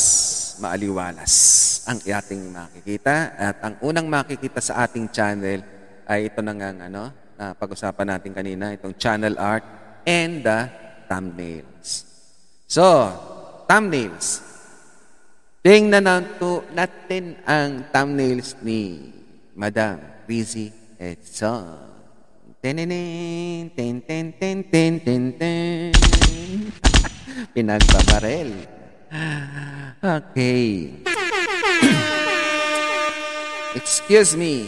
ang ating makikita. At ang unang makikita sa ating channel ay ito na nga, pag-usapan natin kanina, itong channel art and the thumbnails. So, thumbnails. Tingnan natin ang thumbnails ni Madam Chrissy Echon. Ten. Pinagbabarel. Okay. Excuse me.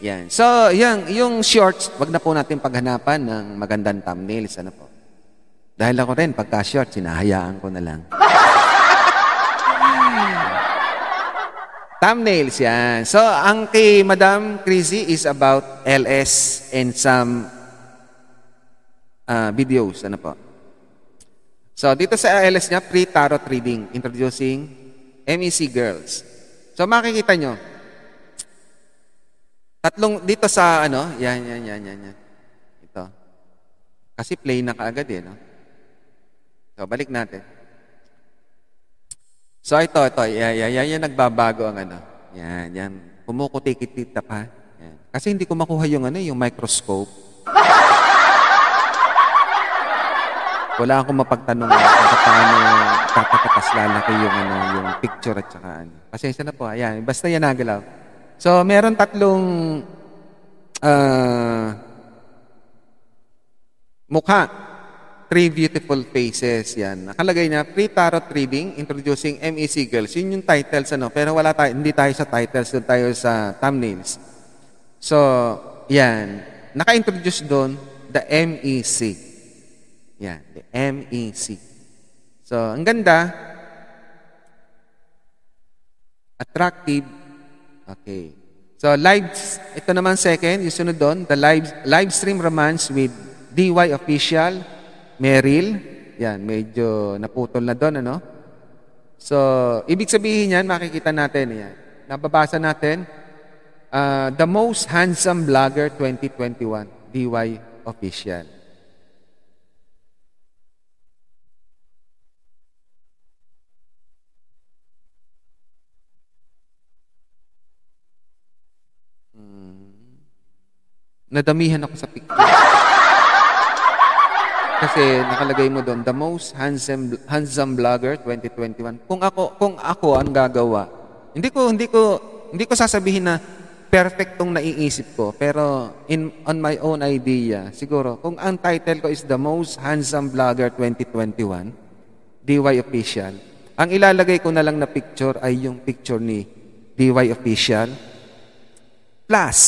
Yan. So, yung shorts, wag na po natin paghanapan ng magandang thumbnails. Ano po? Dahil ako rin, pagka-shorts, sinahayaan ko na lang. Thumbnails yan. So, ang kay Madam Chrissy is about LS and some videos. Ano po? So, dito sa LS niya, pre-tarot reading, introducing MEC Girls. So, makikita nyo, tatlong dito sa, yan. Ito. Kasi play na kaagad eh, no? So, balik natin. So, ito. Yan, nagbabago ang ano. Yan. Pumukutikitita pa. Yan. Kasi hindi ko makuha yung microscope. Wala akong mapagtanong paano katapatas lalaki yung picture at saka ano. Pasensya na po. Ayan. Basta yan nagalaw. So, meron tatlong mukha. Three beautiful faces, yan. Nakalagay na, pre-tarot reading, introducing MEC Girls. Yun yung titles, Pero hindi tayo sa titles, doon tayo sa thumbnails. So, yan. Naka-introduce doon, the MEC. Yan, the MEC. So, ang ganda. Attractive. Okay. So, ito naman second, yung sunod doon, the live stream romance with DY Official, Meryl, yan, medyo naputol na doon, So, ibig sabihin yan, makikita natin, yan. Nababasa natin, the most handsome vlogger 2021, DY Official. nadamihan ako sa picture. Kasi nakalagay mo doon, the most handsome vlogger 2021. Kung ako ang gagawa, hindi ko sasabihin na perfectong naiisip ko, pero on my own idea, siguro kung ang title ko is the most handsome vlogger 2021, DY Official. Ang ilalagay ko na lang na picture ay yung picture ni DY Official plus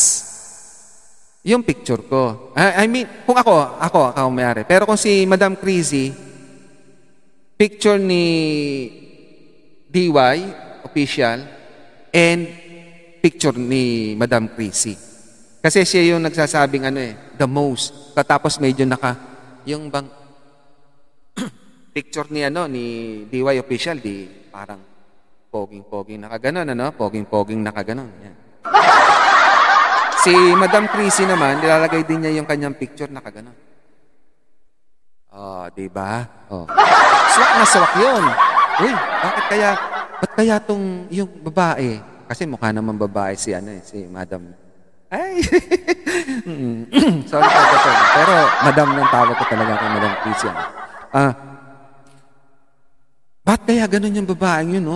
yung picture ko. I mean, kung ako mayari. Pero kung si Madam Chrissy, picture ni DY Official and picture ni Madam Chrissy. Kasi siya yung nagsasabing the most. Tapos medyo yung bang picture ni ni DY Official, di parang poging-poging nakaganon, poging-poging nakaganon. Yan. Si Madam Chrissy naman, nilalagay din niya yung kanyang picture na kagano. Oh, di ba? Oh. Swak na swak yun. Uy, ba't kaya tong yung babae? Kasi mukha naman babae si si Madam. Ay. Sorry po. Pero Madam nang tawag ko talaga kay Madam Chrissy. Ba't kaya ganun yung babaeng yun,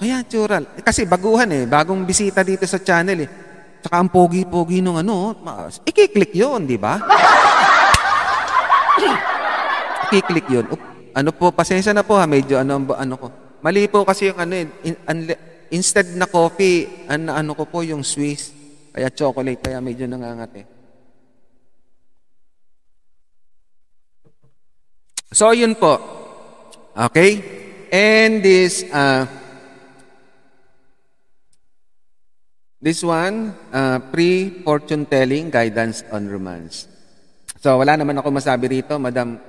Kaya natural. Kasi baguhan bagong bisita dito sa channel Saka ang pogi-pogi nung ikiklik yun, di ba? Ikiklik yun. Pasensya na po ha, medyo ko. Mali po kasi yung instead na coffee, ko po yung Swiss, kaya chocolate, kaya medyo nangangat. So, yun po. Okay? And this, this one, pre-fortune telling, guidance on romance. So, wala naman ako masabi rito, Madam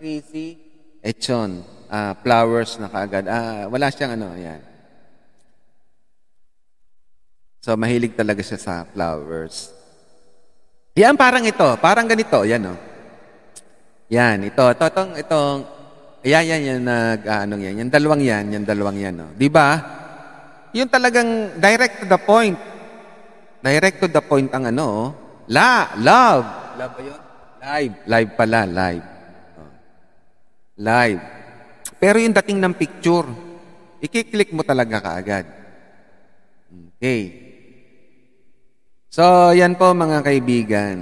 Chrissy Echon, flowers na kaagad. Wala siyang yan. So, mahilig talaga siya sa flowers. Yan, parang ganito, Yan, itong, yan, yung dalawang yan, Diba? Yung talagang direct to the point. Direct to the point ang love. Love ba yun? Live pala. Oh. Live. Pero yung dating ng picture, ikiklik mo talaga kaagad. Okay. So, yan po mga kaibigan.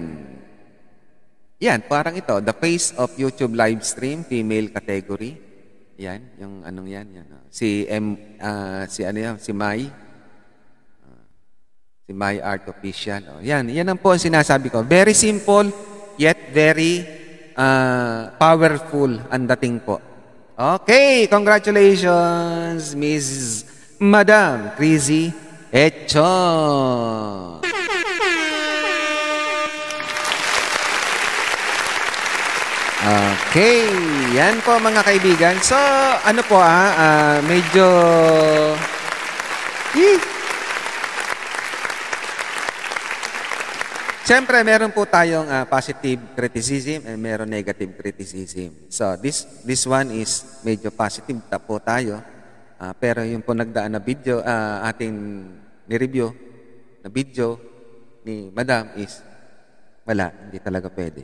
Yan, parang the face of YouTube live stream, female category. Yan, yung yan. Si Mai. Si Mai Art Official. Yan ang po ang sinasabi ko. Very simple, yet very powerful ang dating po. Okay, congratulations, Madam Chrissy Echon. Okay, yan po mga kaibigan. So, medyo siyempre, meron po tayong positive criticism and meron negative criticism. So, this one is medyo positive po tayo. Pero yung po nagdaan na video, ating ni-review na video ni Madam is wala, hindi talaga pwede.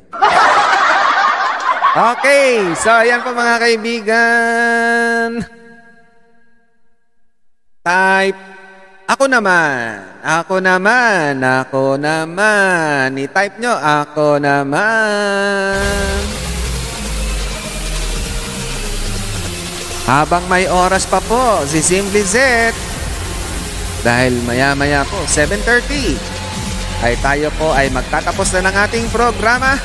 Okay, so ayan po mga kaibigan. Ako naman. I-type nyo, ako naman. Habang may oras pa po, si Zimply Zeth. Dahil maya-maya po, 7:30, ay tayo po ay magtatapos na ng ating programa.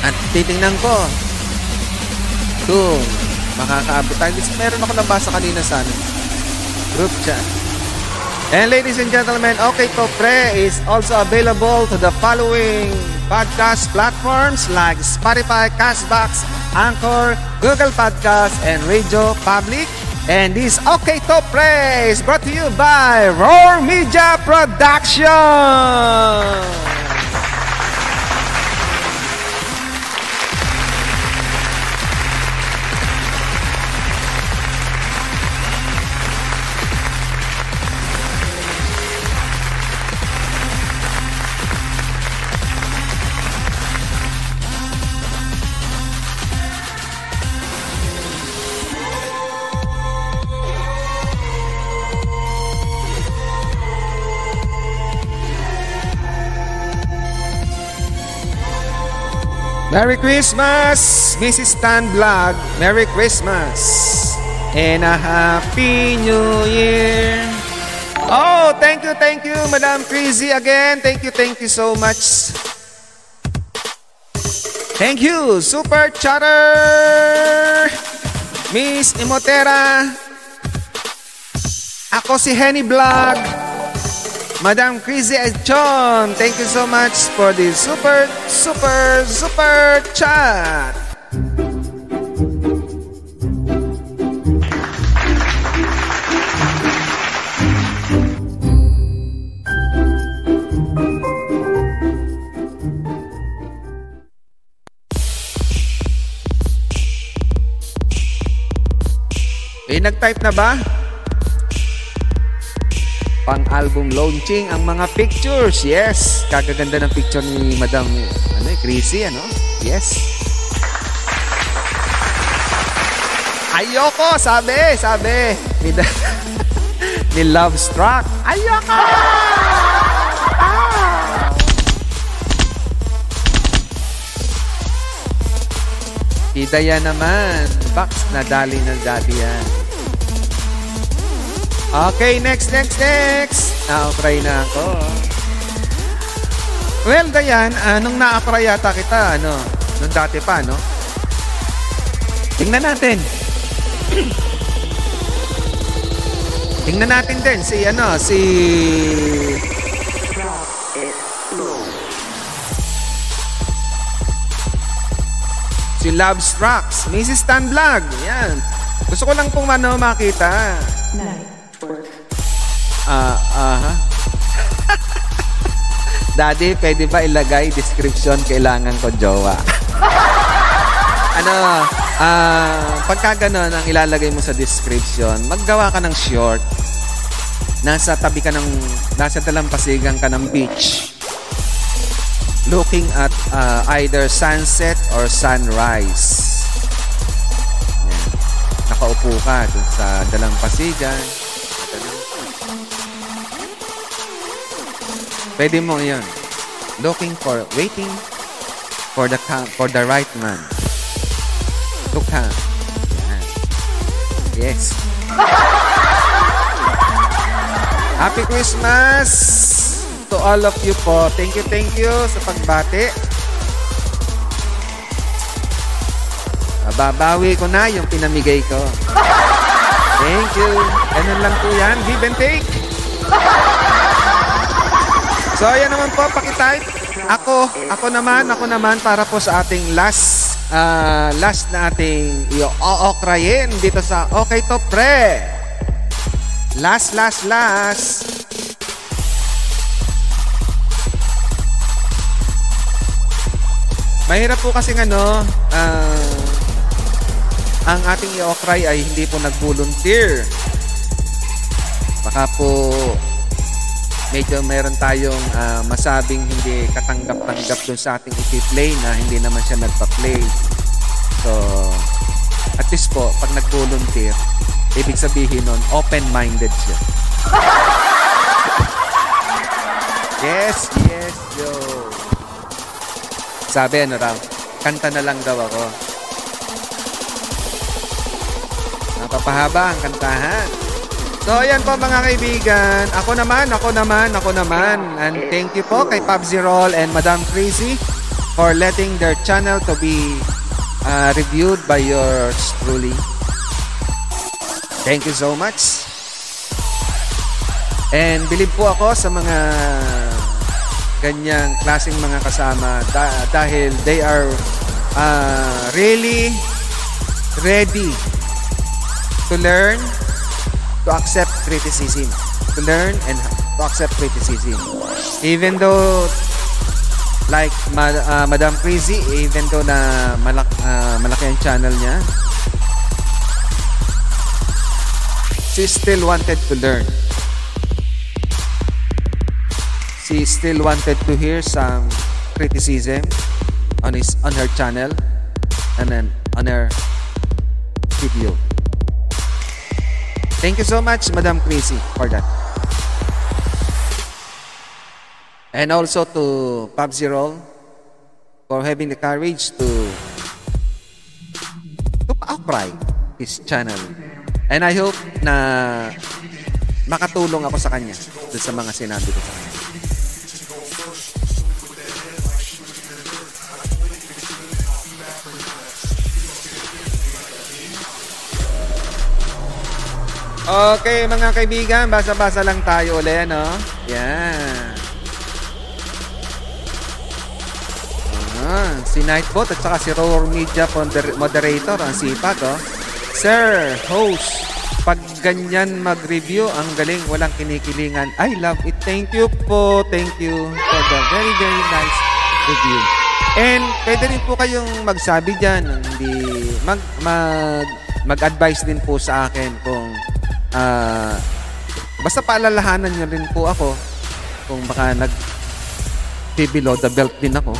At titingnan ko kung makakaabot tayo. Meron ako nabasa kanina sa group chat. And ladies and gentlemen, Okay To Pre is also available to the following podcast platforms like Spotify, Castbox, Anchor, Google Podcasts, and Radio Public. And this Okay To Pre is brought to you by Roar Media Productions. Merry Christmas, Mrs. Tan Blanc. Merry Christmas and a Happy New Year. Oh, thank you, Madam Chrissy again. Thank you so much. Thank you, Super Chatter! Miss Imotera! Ako si Henny Vlog! Madam Chrissy Echon! Thank you so much for the super chat! Nag-type na ba? Pang-album launching ang mga pictures. Yes. Kagaganda ng picture ni Madam Chrissy, Yes. Ayoko, sabi. Ni Love Struck. Ayoko! Ah! Idaya naman. Box na dali ng daddy yan. Okay, next. Na-apply na ako. Well, Dayan, nung na-apply yata kita, nung dati pa, Tingnan natin. Tingnan natin din si, si... si Love Strucks, Mrs. Tan Blanc. Yan. Gusto ko lang pong makita. Nice. Daddy, pwede ba ilagay description kailangan ko jowa? Pagka ganun ang ilalagay mo sa description, maggawa ka ng short. Nasa talampasigan ka ng beach. Looking at either sunset or sunrise. Nakaupo ka dun sa dalampasigan. Pwede mo yun. Waiting for the right man. Look ha. Yan. Yes. Happy Christmas to all of you po. Thank you sa pagbati. Babawi ko na yung pinamigay ko. Thank you. Ganun lang po yan. Give and take. So, ayan naman po, pakitype. Ako naman para po sa ating last na ating i-okrayin dito sa Okay To Pre. Last. Mahirap po kasi ang ating i-okray ay hindi po nag-volunteer. Baka po medyo meron tayong masabing hindi katanggap-tanggap doon sa ating ipi-play na hindi naman siya nagpa-play. So, at least po, pag nag-volunteer, ibig sabihin nun, open-minded siya. Yes, yo. Sabi, raw, kanta na lang daw ako. Napapahaba ang kantahan. So, ayan po mga kaibigan. Ako naman. And thank you po kay Pabzi Roll and Madam Chrissy for letting their channel to be reviewed by yours truly. Thank you so much. And believe po ako sa mga ganyang klaseng mga kasama dahil they are really ready to learn, to accept criticism, to learn and to accept criticism. Even though, like Madam Chrissy, even though na malaki ang channel niya, she still wanted to learn. She still wanted to hear some criticism on her channel and then on her video. Thank you so much, Madam Chrissy, for that. And also to Pabzi Roll for having the courage to pa-upgrade his channel. And I hope na makatulong ako sa kanya dun sa mga sinabi ko sa kanya. Okay, mga kaibigan, basa-basa lang tayo ulit, no? Yan. Si Nightbot at saka si Roar Media Moderator, ang sipag, oh. Sir, host, pag ganyan mag-review, ang galing, walang kinikilingan. I love it. Thank you po. Thank you for the very, very nice review. And pwede rin po kayong magsabi dyan. Hindi, mag-advise din po sa akin kung basta paalalahanan niyo rin po ako kung baka nag-below the belt din ako.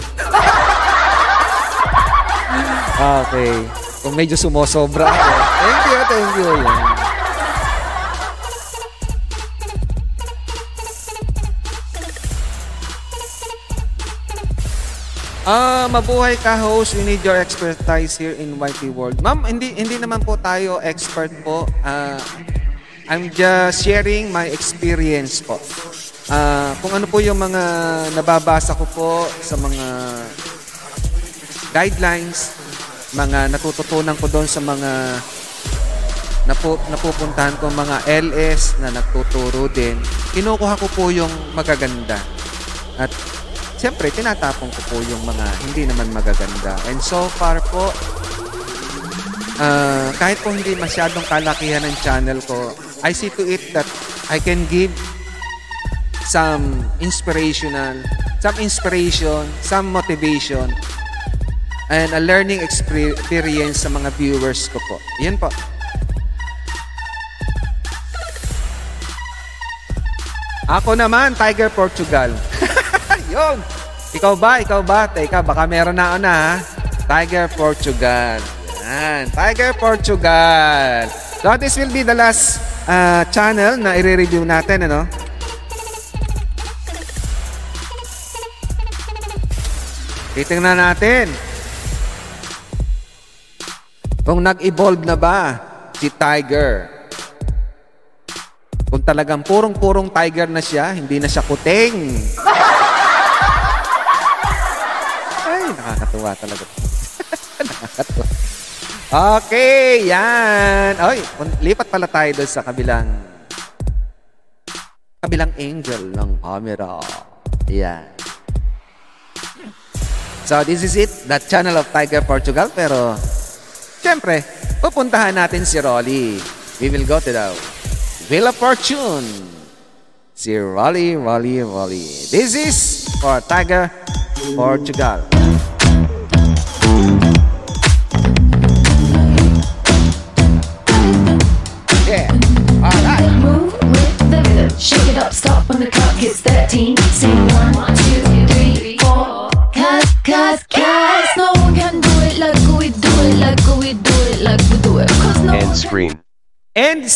Okay. Kung medyo sumosobra ako. Thank you, thank you. Yan. Mabuhay ka, host. We need your expertise here in YT World. Ma'am, hindi naman po tayo expert po. I'm just sharing my experience po. Kung ano po yung mga nababasa ko po sa mga guidelines, mga natututunan ko doon sa mga napupuntahan ko, mga LS na nagtuturo din. Kinukuha ko po yung magaganda. At siyempre, tinatapong ko po yung mga hindi naman magaganda. And so far po, kahit po hindi masyadong kalakihan ng channel ko, I see to it that I can give some inspiration, some motivation, and a learning experience sa mga viewers ko po. Yan po. Ako naman, Tiger Portugal. Yun! Ikaw ba? Teka, baka meron na una, ha? Tiger Portugal. Yan. Tiger Portugal. So this will be the last channel na i-review natin, ano? Titingnan natin kung nag-evolve na ba si Tiger. Kung talagang purong-purong Tiger na siya, hindi na siya kuting. Ay, nakakatuwa talaga. Nakakatuwa. Okay, yan. Oy, lipat pala tayo doon sa kabilang angle ng camera. Yan. So this is it, the channel of Tiger Portugal. Pero siyempre, pupuntahan natin si Rolly. We will go to the Wheel of Fortune. Si Rolly. This is for Tiger Portugal. Yeah, alright. Move with the rhythm. Shake it up, stop when the clock hits 13. Say 1, 2, 3, 4. Cause, no one can do it like we do it, like we do it. Cause no end screen. End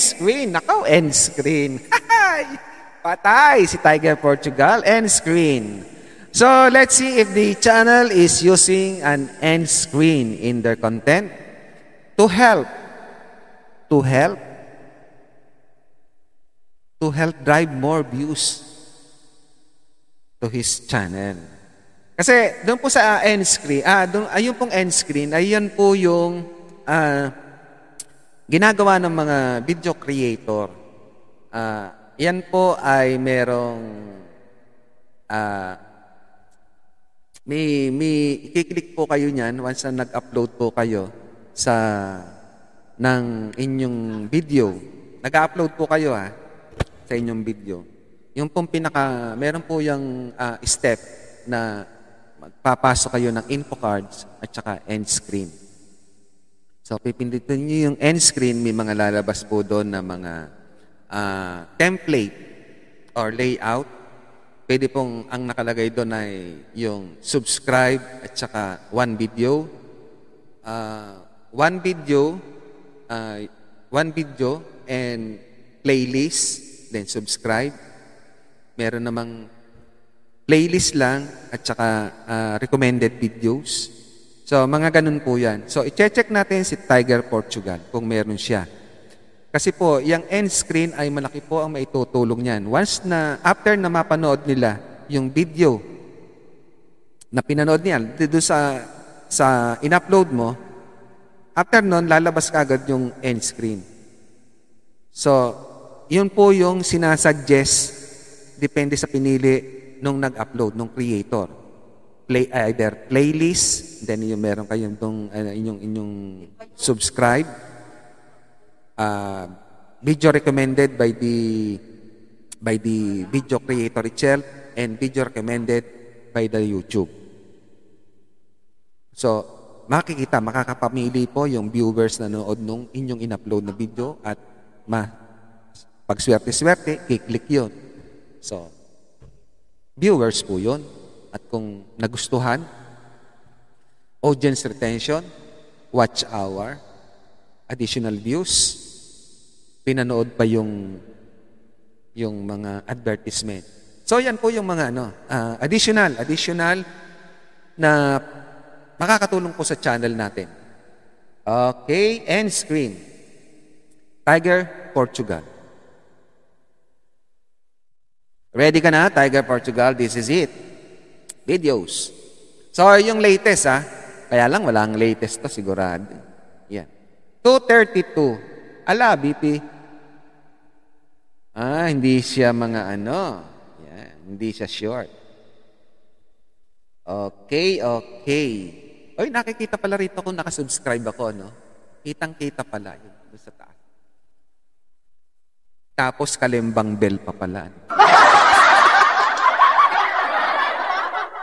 screen. Nakaw, end screen. Patay si Tiger Portugal, end screen. So, let's see if the channel is using an end screen in their content to help drive more views to his channel. Kasi doon po sa end screen, ayun pong end screen, ayun po yung ginagawa ng mga video creator. Yan po ay merong i-click po kayo niyan once na nag-upload po kayo ng inyong video. Nag-upload po kayo sa inyong video. Yung pong meron po yung step na magpapasok kayo ng info cards at saka end screen. So, pipindutin nyo yung end screen, may mga lalabas po doon na mga template or layout. Pwede pong ang nakalagay doon ay yung subscribe at saka one video. One video and playlist, then subscribe. Meron namang playlist lang at saka recommended videos. So, mga ganun po yan. So, i-check natin si Tiger Portugal kung meron siya. Kasi po, yung end screen ay malaki po ang maitutulong niyan. Once na, after na mapanood nila yung video na pinanood niyan, doon sa in-upload mo, after nun, lalabas ka agad yung end screen. So, yun po yung sinasuggest depende sa pinili nung nag-upload, nung creator. Play, either playlist, then yung meron kayong inyong subscribe, video recommended by the video creator itself, and video recommended by the YouTube. So, makakapamili po yung viewers na nanood nung inyong in-upload na video at pagswerte-swerte, kiklik yun. So, viewers po yun. At kung nagustuhan, audience retention, watch hour, additional views, pinanood pa yung mga advertisement. So, yan po yung mga additional na makakatulong po sa channel natin. Okay, end screen. Tiger Portugal. Ready ka na, Tiger Portugal? This is it. Videos. So, yung latest, Kaya lang, wala ang latest to, sigurado. Yan. 232. Ala, BP. Hindi siya mga Yan, hindi siya short. Okay. Oy, nakikita pala rito kung nakasubscribe ako, no? Kitang-kita pala yun sa taas. Tapos kalimbang bell pa pala.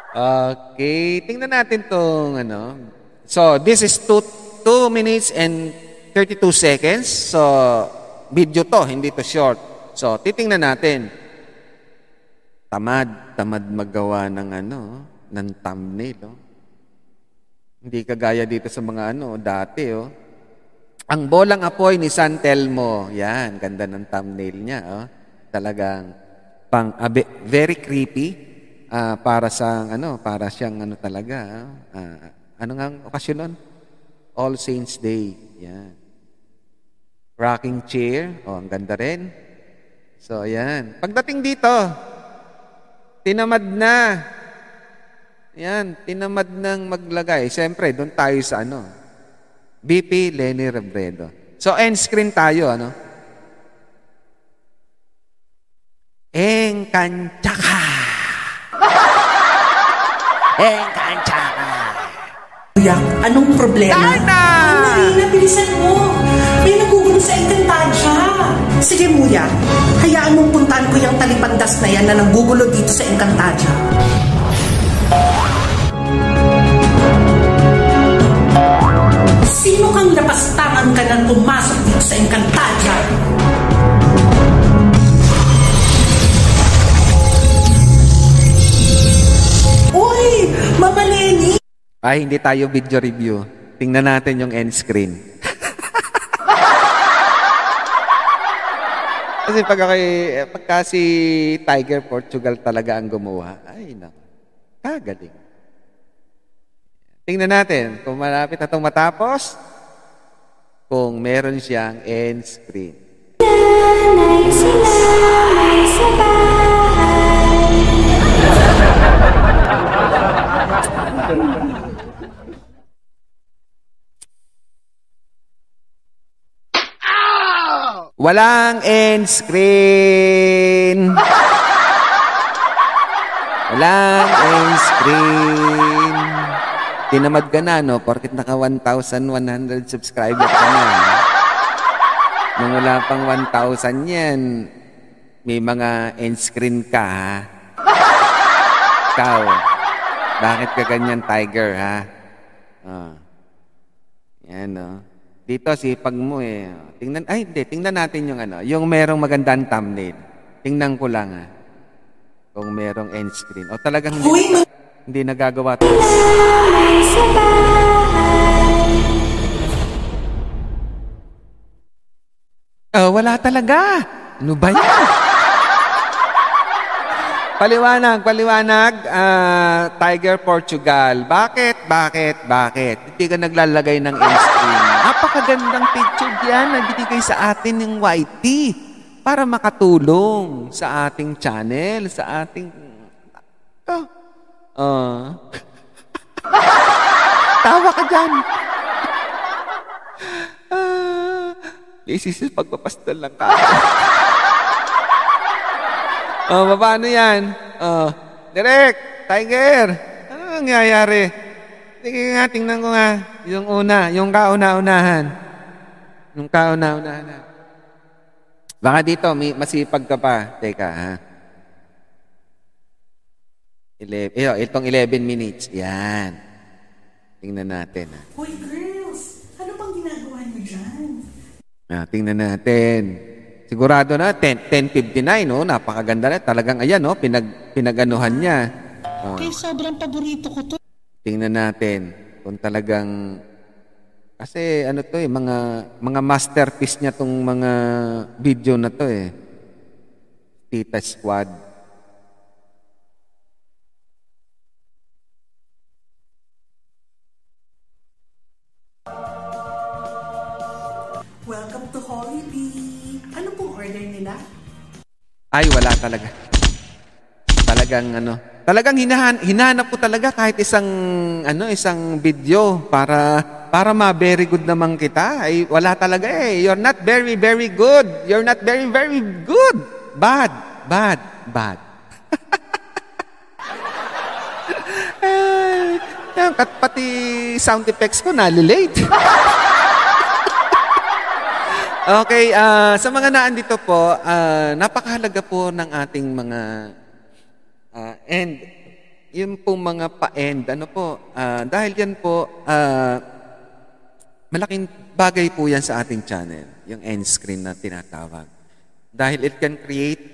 Okay, tingnan natin tong So, this is 2 minutes and 32 seconds. So, video to, hindi to short. So, titingnan natin. Tamad magawa ng ng thumbnail. Hindi kagaya dito sa mga dati. Ang bolang apoy ni San Telmo. Yan, ganda ng thumbnail niya. Talagang very creepy para siyang talaga. Ano nga ang okasyon nun? All Saints Day. Yan. Rocking chair. Ang ganda rin. So, yan. Pagdating dito, tinamad na. Yan, tinamad ng maglagay. Siyempre, doon tayo sa BP Lenny Robredo. So, end screen tayo, Encantadia! Anong problema? Tana! Marina, bilisan mo! May nagugulo sa Encantadia! Sige, Muya. Hayaan mong puntaan ko yung talipandas na yan na nagugulo dito sa Encantadia. Sino kang lapastangan ka nang pumasok dito sa Encantadia? Uy! Mama Lenny! Ay, hindi tayo video review. Tingnan natin yung end screen. Kasi pagka si Tiger Portugal talaga ang gumawa, ay naku, kagaling. Tingnan natin kung malapit na itong matapos, kung meron siyang end screen. Walang end screen! Walang end screen! Tinamad ka na, Porkit naka 1,100 subscriber ka na. Nung wala pang 1,000 yan, may mga end screen ka, ha? Ikaw, bakit ka ganyan, Tiger, ha? Yan, Dito, sipag mo, Tingnan, tingnan natin yung yung merong magandang thumbnail. Tingnan ko lang, kung merong end screen. O, talagang hindi nagagawa to. Wala talaga. Ano ba yan? Paliwanag, Tiger Portugal. Bakit? Hindi ka naglalagay ng instinct. Napakagandang picture yan na binigay sa atin ng YT para makatulong sa ating channel, sa ating... Tawa ka dyan. Isis, pagpapastal lang ka. Paano yan? Direk, Tiger, ano nangyayari? Sige nga, tingnan ko nga. Yung una, yung kauna-unahan. Baka dito, may masipag ka pa. Teka, ha? Itong 11 minutes. Yan. Tingnan natin, ha? Hoy, girls! Ano bang ginagawa niyo dyan? Tingnan natin. Sigurado na, 10:59, no? Napakaganda na. Talagang, ayan, no? Pinaganuhan niya. Okay, sobrang paborito ko to. Tingnan natin kung talagang... Kasi, ano to, eh, mga masterpiece niya tong mga video na to, eh. Tita Squad. Welcome to Hollybee. Ano pong order nila? Ay, wala talaga. Talagang hinahanap ko talaga kahit isang video para ma-very good naman kita. Ay, wala talaga eh. You're not very, very good. You're not very, very good. Bad. Ay, pati sound effects ko nalilate. Okay, sa mga naandito po, napakahalaga po ng ating mga end. Yung pong mga pa-end, dahil yan po, malaking bagay po yan sa ating channel, yung end screen na tinatawag. Dahil it can create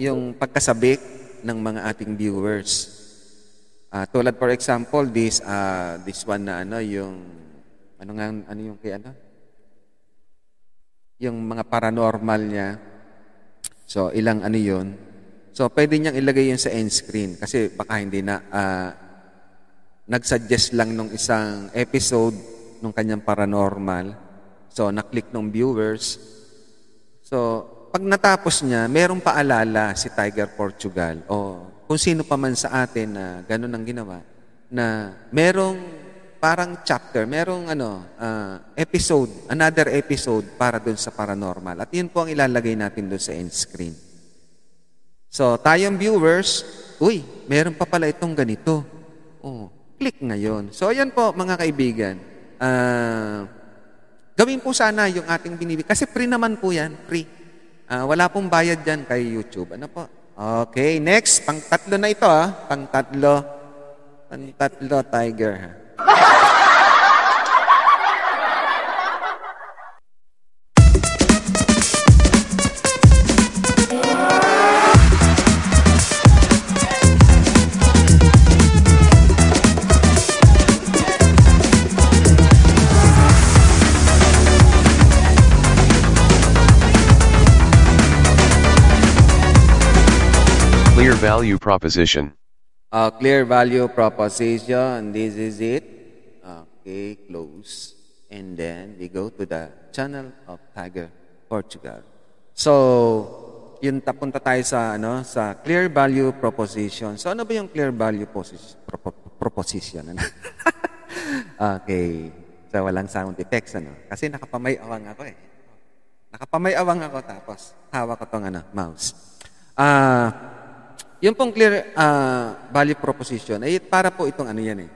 yung pagkasabik ng mga ating viewers. Tulad for example, this one na yung mga paranormal niya. So, ilang yun. So, pwede niyang ilagay yun sa end screen kasi baka hindi na nagsuggest lang nung isang episode nung kanyang paranormal. So, naklik nung viewers. So, pag natapos niya, merong paalala si Tiger Portugal o kung sino pa man sa atin na ganun ang ginawa na merong parang chapter, merong episode, another episode para doon sa paranormal. At yun po ang ilalagay natin doon sa end screen. So, tayong viewers, uy, meron pa pala itong ganito. Oh, click ngayon. So, ayan po mga kaibigan. Gawin po sana yung ating binibigay. Kasi free naman po yan, free. Wala pong bayad dyan kay YouTube. Ano po? Okay, next. Pang-tatlo na ito, ha? Pang-tatlo, Tiger, ha? Clear value proposition. Clear value proposition. This is it. Okay, close. And then we go to the channel of Tiger Portugal. So, yun, tapunta tayo sa clear value proposition. So, ano ba yung clear value proposition? Ano? Okay. So, walang sound effects, Kasi nakapamay-awang ako, eh. Tapos hawak ko tong, mouse. Yung pong clear value proposition, eh, para po itong yan, eh.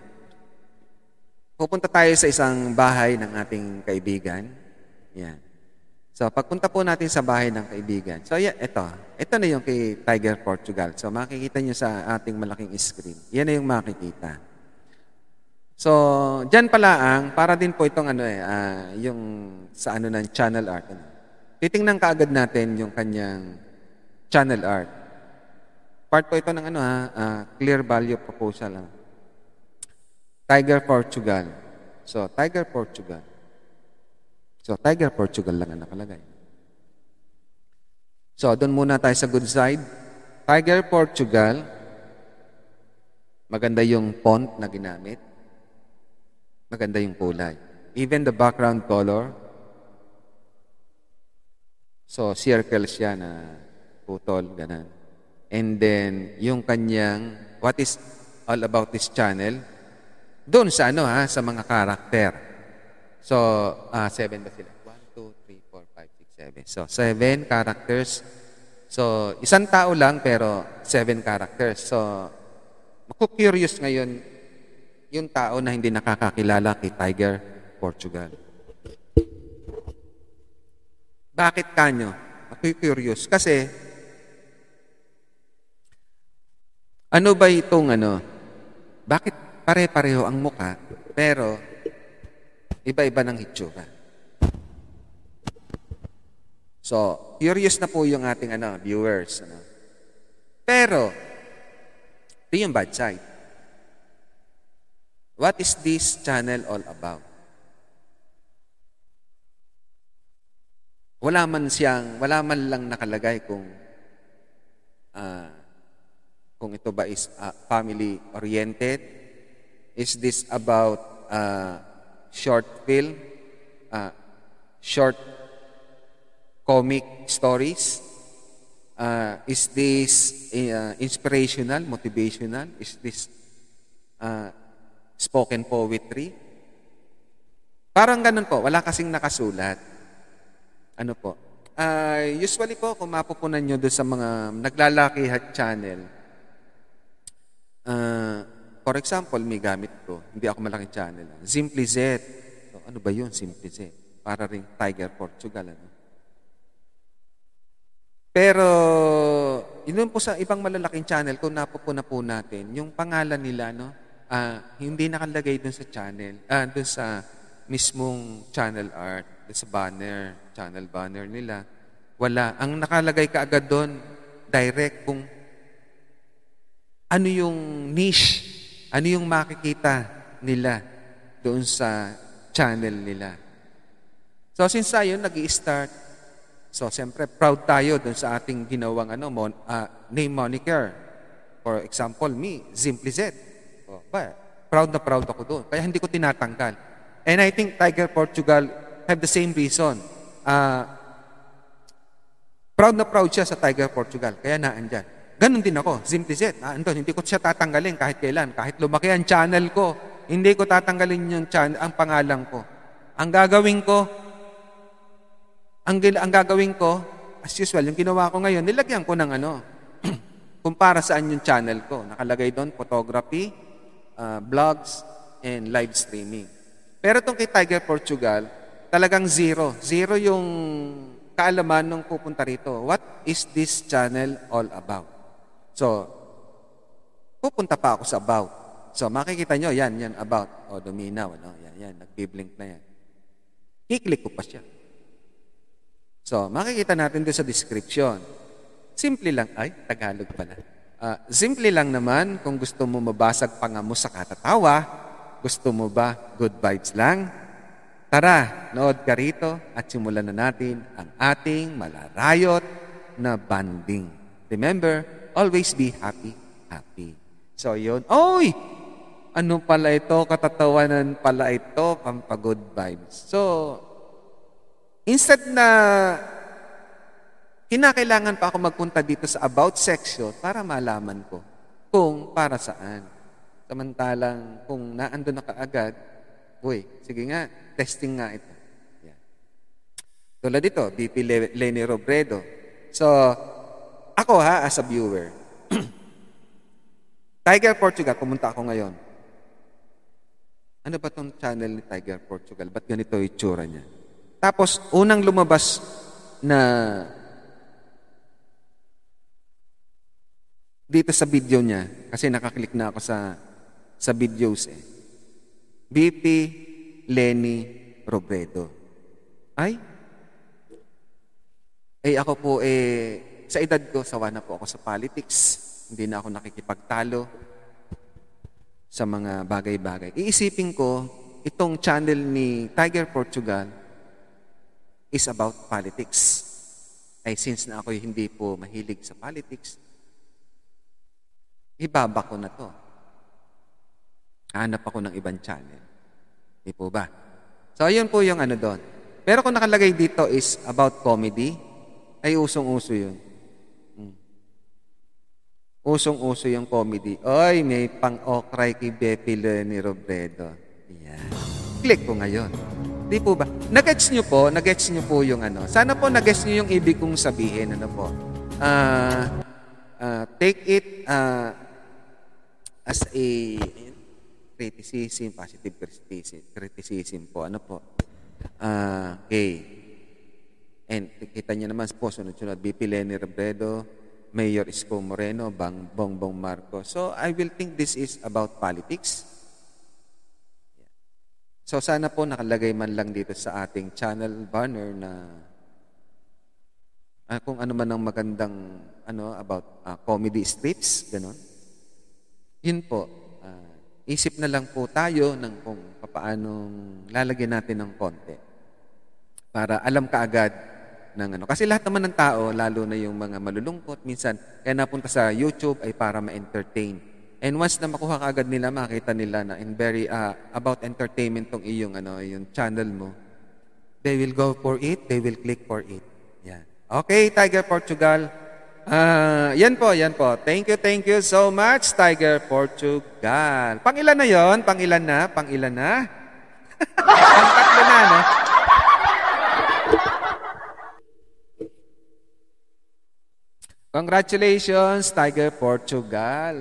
Pupunta tayo sa isang bahay ng ating kaibigan. Yan. So, pagpunta po natin sa bahay ng kaibigan. So, yan, ito. Ito na yung kay Tiger Portugal. So, makikita nyo sa ating malaking screen. Yan na yung makikita. So, dyan pala para din po itong yung sa ng channel art. Titingnan kaagad natin yung kanyang channel art. Part po ito ng clear value proposal. Tiger Portugal. So, Tiger Portugal. So, Tiger Portugal lang ang nakalagay. So, doon muna tayo sa good side. Tiger Portugal, maganda yung font na ginamit. Maganda yung kulay. Even the background color. So, circles siya na putol, ganun. And then, yung kanyang, what is all about this channel? Doon sa ano ha, sa mga karakter. So, 7 ba sila? 1, 2, 3, 4, 5, 6, 7. So, 7 characters. So, isang tao lang pero 7 characters. So, maku-curious ngayon yung tao na hindi nakakakilala kay Tiger Portugal. Bakit kanyo? Maku-curious. Kasi, ano ba itong ano? Bakit pare-pareho ang mukha pero iba-iba ng hitsura? So, curious na po yung ating viewers. Pero, ito yung bad side. What is this channel all about? Wala man lang nakalagay kung ito ba is family-oriented. Is this about short film? Short comic stories? Is this inspirational, motivational? Is this spoken poetry? Parang ganun po. Wala kasing nakasulat. Ano po? Usually po, kung mapupunan nyo doon sa mga naglalaki hat channel, for example, may gamit ko. Hindi ako malaking channel. Zimply Zeth. So, ano ba yun, Zimply Zeth? Para ring Tiger Portugal. Ano? Pero, yun po sa ibang malalaking channel, kung napupuna po natin, yung pangalan nila, no, hindi nakalagay dun sa channel, dun sa mismong channel art, dun sa banner, channel banner nila. Wala. Ang nakalagay kaagad dun, direct kung ano yung niche, ano yung makikita nila doon sa channel nila. So, since tayo nag-i-start, so, siyempre, proud tayo dun sa ating ginawang name moniker. For example, me, Zimply Zeth. Oh, proud na proud ako doon. Kaya hindi ko tinatanggal. And I think Tiger Portugal have the same reason. Proud na proud siya sa Tiger Portugal. Kaya naandyan. Ganun din ako, Zimply Zeth. Andun, hindi ko siya tatanggalin kahit kailan. Kahit lumaki ang channel ko, hindi ko tatanggalin yung channel, ang pangalan ko. Ang gagawin ko, as usual, yung ginawa ko ngayon, nilagyan ko ng kung para saan yung channel ko. Nakalagay doon, photography, vlogs, and live streaming. Pero itong kay Tiger Portugal, talagang zero. Zero yung kaalaman nung pupunta rito. What is this channel all about? So, pupunta pa ako sa about. So, makikita nyo, yan, about. O, duminaw, yan, nagbiblink na yan. I-click ko pa siya. So, makikita natin doon sa description. Simple lang. Ay, Tagalog pala. Simple lang naman kung gusto mo mabasag panga mo sa katatawa. Gusto mo ba good vibes lang? Tara, nood ka rito at simulan na natin ang ating malarayot na banding. Remember, always be happy, happy. So, yun. Oy! Ano pala ito? Katatawanan pala ito. Pampagod vibes. So, instead na kinakailangan pa ako magpunta dito sa about section para malaman ko kung para saan. Samantalang kung naando na kaagad, sige nga, testing nga ito. Yeah. Tulad dito, BP Lenny Robredo. So, ako as a viewer, Tiger Portugal, pumunta ako ngayon. Ano ba tong channel ni Tiger Portugal? Ba't ganito itsura niya? Tapos, unang lumabas na dito sa video niya, kasi nakaklik na ako sa videos BP Lenny Robredo. Ako po sa edad ko, sawa na po ako sa politics. Hindi na ako nakikipagtalo sa mga bagay-bagay. Iisipin ko, itong channel ni Tiger Portugal is about politics. Since na ako hindi po mahilig sa politics, ibaba ko na to. Hanap ako ng ibang channel. Di po ba? So, ayun po yung ano doon. Pero kung nakalagay dito is about comedy, ay usong-uso yun. Usong-uso yung comedy. Oy, may pang-okray kay Bepi ni Robredo. Yan. Click ko ngayon. Di po ba? Nag-gets nyo po yung ano. Sana po nag-gets nyo yung ibig kong sabihin. Ano po? Take it as a criticism, positive criticism po. Ano po? Okay. And kita nyo naman po, sunod-sunod, BP Lenny Robredo, Mayor Isko Moreno, Bongbong Marcos. So, I will think this is about politics. So, sana po nakalagay man lang dito sa ating channel banner na kung ano man ang magandang ano about comedy strips, gano'n. Yun po. Isip na lang po tayo ng kung paanong lalagyan natin ng konti para alam kaagad ng ano. Kasi lahat naman ng tao, lalo na yung mga malulungkot, minsan kaya napunta sa YouTube ay para ma-entertain. And once na makuha kaagad nila, makita nila na in very about entertainment tong iyong ano, yung channel mo, they will go for it, they will click for it. Yan. Okay, Tiger Portugal. Yan po. Thank you so much, Tiger Portugal. Pangilan na yon? Pangilan na? Ang tatlo na, no? Congratulations, Tiger Portugal.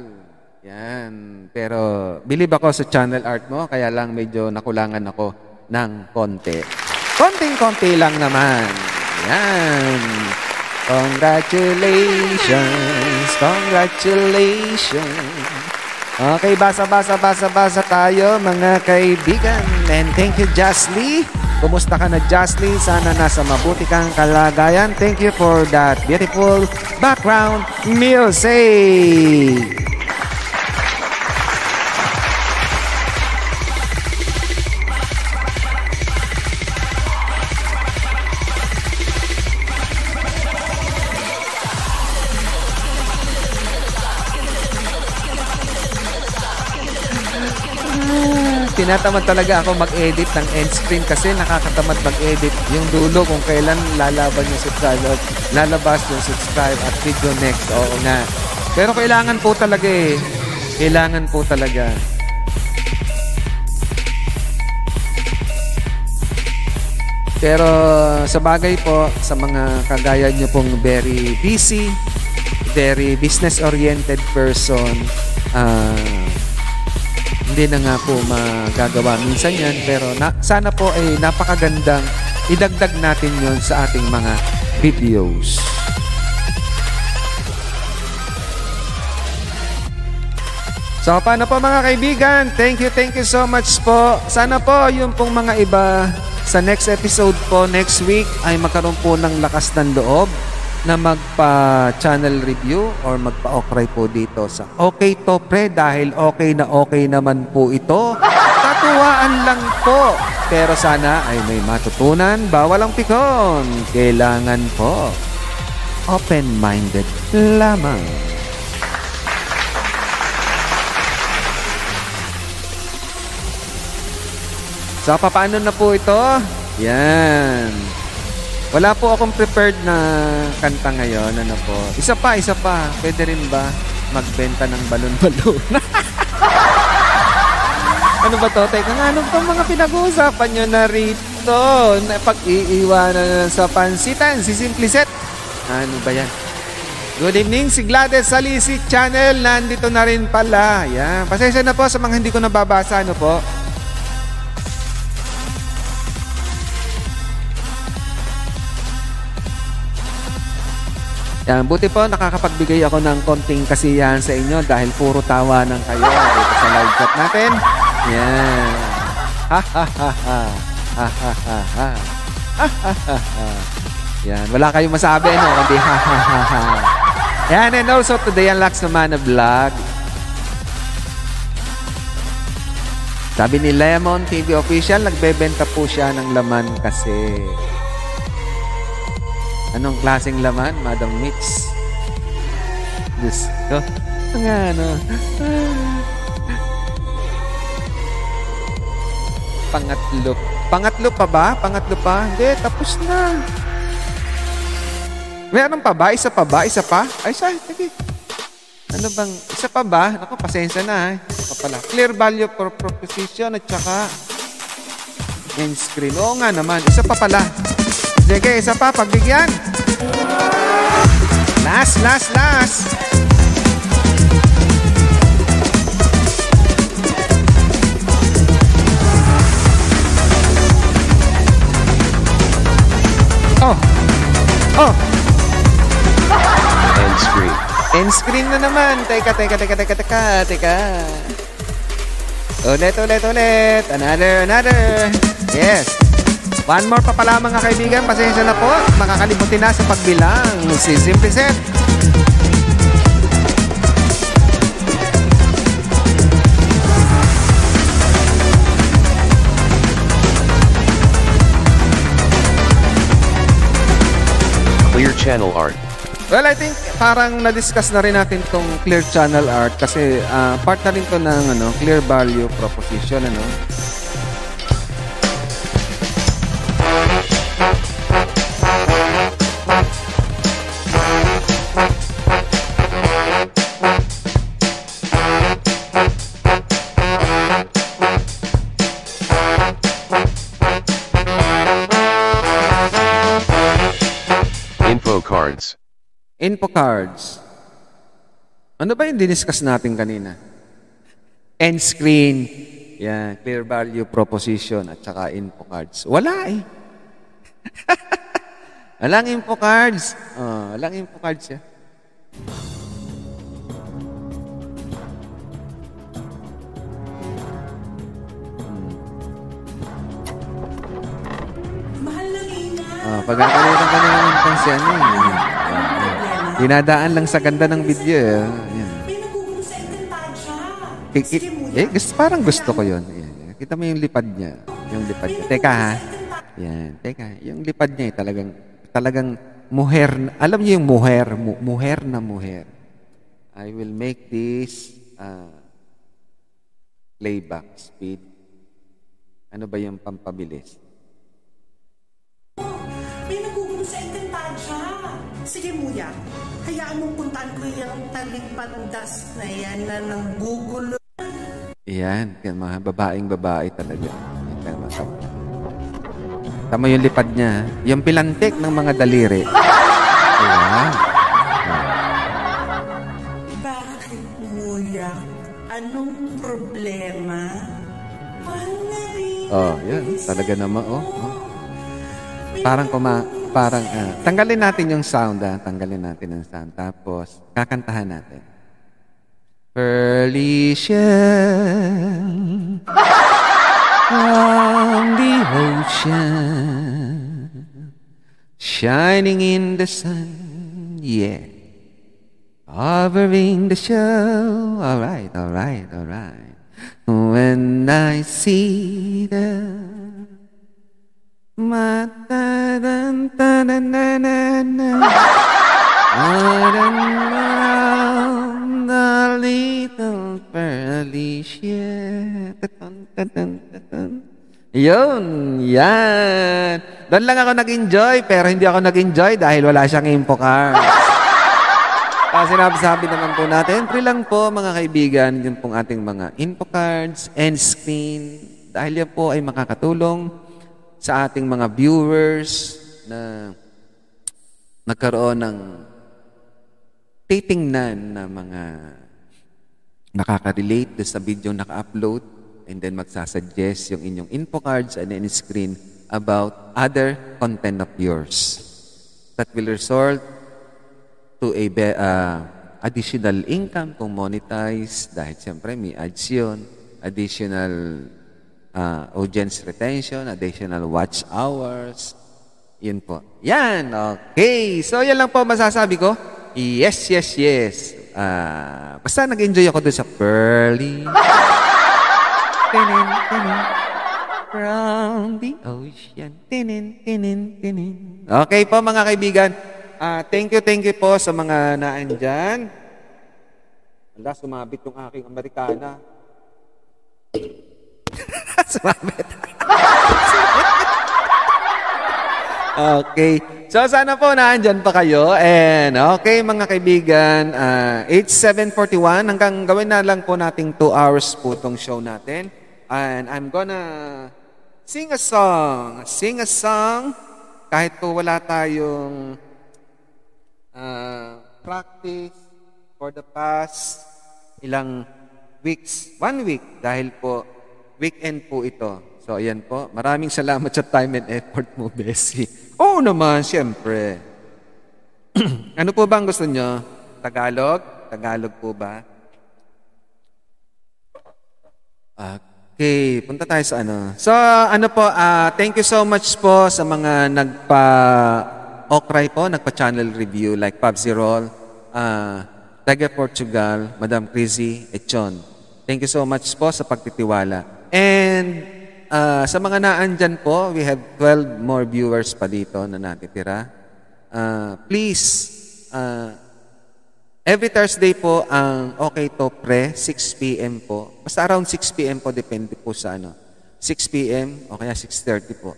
Yan. Pero, believe ako sa channel art mo, kaya lang medyo nakulangan ako ng konti. Konting-konti lang naman. Yan. Congratulations. Okay, basa tayo mga kaibigan. And thank you, Jasly. Kumusta ka na, Jasly? Sana nasa mabuti kang kalagayan. Thank you for that beautiful background music. Tinatamad talaga ako mag-edit ng end screen kasi nakakatamad mag-edit yung dulo kung kailan lalaban yung subscribe at lalabas yung subscribe at video next. Oo nga. Pero kailangan po talaga eh. Kailangan po talaga. Pero sa bagay po, sa mga kagaya nyo pong very busy, very business-oriented person, hindi na nga po magagawa minsan yan, pero sana po ay napakagandang idagdag natin yon sa ating mga videos. So, paano po mga kaibigan? Thank you so much po. Sana po yung pong mga iba sa next episode po, next week, ay magkaroon po ng lakas ng loob na magpa-channel review or magpa-okray po dito sa Okay To Pre dahil okay na okay naman po ito. Tatuwaan lang po. Pero sana ay may matutunan. Bawal ang pikon. Kailangan po. Open-minded lamang. So, paano na po ito? Yan. Wala po akong prepared na kanta ngayon. Ano po? Isa pa. Pwede rin ba magbenta ng balon-balon? Ano ba to? Teka nga, anong itong mga pinag-uusapan nyo na rito? Pag-iiwanan sa pansitan, si Zimply Zeth. Ano ba yan? Good evening, si Gladys Salisi Channel. Nandito na rin pala. Yan. Pasensya na po sa mga hindi ko nababasa. Ano po? Yan, buti po nakakapagbigay ako ng konting kasiyahan sa inyo dahil puro tawa ng kayo dito sa live chat natin. Yan. Yan, wala kayong masabi, no? Kundi Yan, and also today unlocks naman na vlog. Sabi ni Lemon TV Official, nagbebenta po siya ng laman kasi. Anong klaseng laman, Madam Mix? Diyos ko. Pangatlo. Pangatlo pa ba? Pangatlo pa? Hindi, tapos na. May anong pa ba? Isa pa ba? Isa pa? Ay, siya. Sige. Ano bang? Isa pa ba? Naku, pasensya na. Ito pala. Clear value for proposition at saka end screen. Oo nga naman. Isa pa pala. Sige, isa pa. Pagbigyan. Last, last, last. Oh. Oh. End screen. End screen na naman. Teka, teka, teka, teka, teka, teka. Ulit, ulit, ulit. Another, another. Yes. One more pa pala mga kaibigan. Pasensya na po. Makakalimutin na sa pagbilang. Si Zimply Zeth. Clear channel art. Well, I think parang na-discuss na rin natin tong clear channel art kasi part na rin to ng ano, clear value proposition, ano. Info cards. Ano ba yung diniscuss natin kanina? End screen. Yeah, clear value proposition at saka info cards. Wala eh. Walang info cards. Oh, walang info cards siya. Pagkakalitan ka na ng pansiya niya. Dinadaan lang sa ganda ng video eh. Parang gusto ko yun. Ayan. Kita mo yung lipad niya. Yung lipad niya. Teka ha. Ayan. Teka. Yung lipad niya eh, talagang muher. Alam niyo yung muher. Muher na muher. I will make this playback speed. Ano ba yung pampabilis? May nagugong sa Encantadia. Sige, Muya. Hayaan mong puntaan ko yung talikpandas na yan na nanggugulo. Yan. Mga babaeng-babae talaga. Tama yung lipad niya. Yung pilantik ng mga daliri. Ayan. Bakit, Muya? Anong problema? Mangarin. Oh, yan. Talaga naman, oh. Parang tanggalin natin yung sound, tanggalin natin yung sound. Tapos, kakantahan natin. Felicia, on the ocean, shining in the sun, yeah, covering the show. Alright, alright, alright. When I see the mata dan tananana around the little Felicia. Yun, yan. Doon lang ako nag-enjoy, pero hindi ako nag-enjoy dahil wala siyang info card. Kasi sinabi naman po natin, free lang po mga kaibigan, yun pong ating mga info cards, end screen. Dahil yan po ay makakatulong sa ating mga viewers na nagkaroon ng titingnan na mga nakaka-relate sa video naka-upload, and then magsasuggest yung inyong info cards and any screen about other content of yours. That will result to a additional income kung monetize dahil siyempre may ads yun, additional audience retention, additional watch hours. Yun po. Yan. Okay. So, yan lang po masasabi ko. Yes, yes, yes. Basta nag-enjoy ako doon sa Pearly. Tinin, tinin. From the ocean. Tinin, tinin, tinin. Okay po mga kaibigan. Thank you po sa mga naandyan. Ala, sumabit yung aking Amerikana. Sumabit. Okay. So, sana po naandyan pa kayo. And, okay, mga kaibigan, 8:41 hanggang gawin na lang po nating 2 hours po itong show natin. And I'm gonna sing a song. Sing a song. Kahit po wala tayong practice for the past ilang weeks. 1 week. Dahil po, weekend po ito. So, ayan po. Maraming salamat sa time and effort mo, Bessie. Oo naman, siyempre. Ano po ba ang gusto nyo? Tagalog? Tagalog po ba? Okay, punta tayo sa ano. So, ano po, thank you so much po sa mga nagpa-okray po, nagpa-channel review like Pabzi Roll, Tiger Portugal, Madam Chrissy Echon. Thank you so much po sa pagtitiwala. And, sa mga naandyan po, we have 12 more viewers pa dito na natitira. Please, every Thursday po ang Okay To Pre, 6 p.m. po. Basta around 6 p.m. po, depende po sa ano. 6 p.m. o kaya 6:30 po.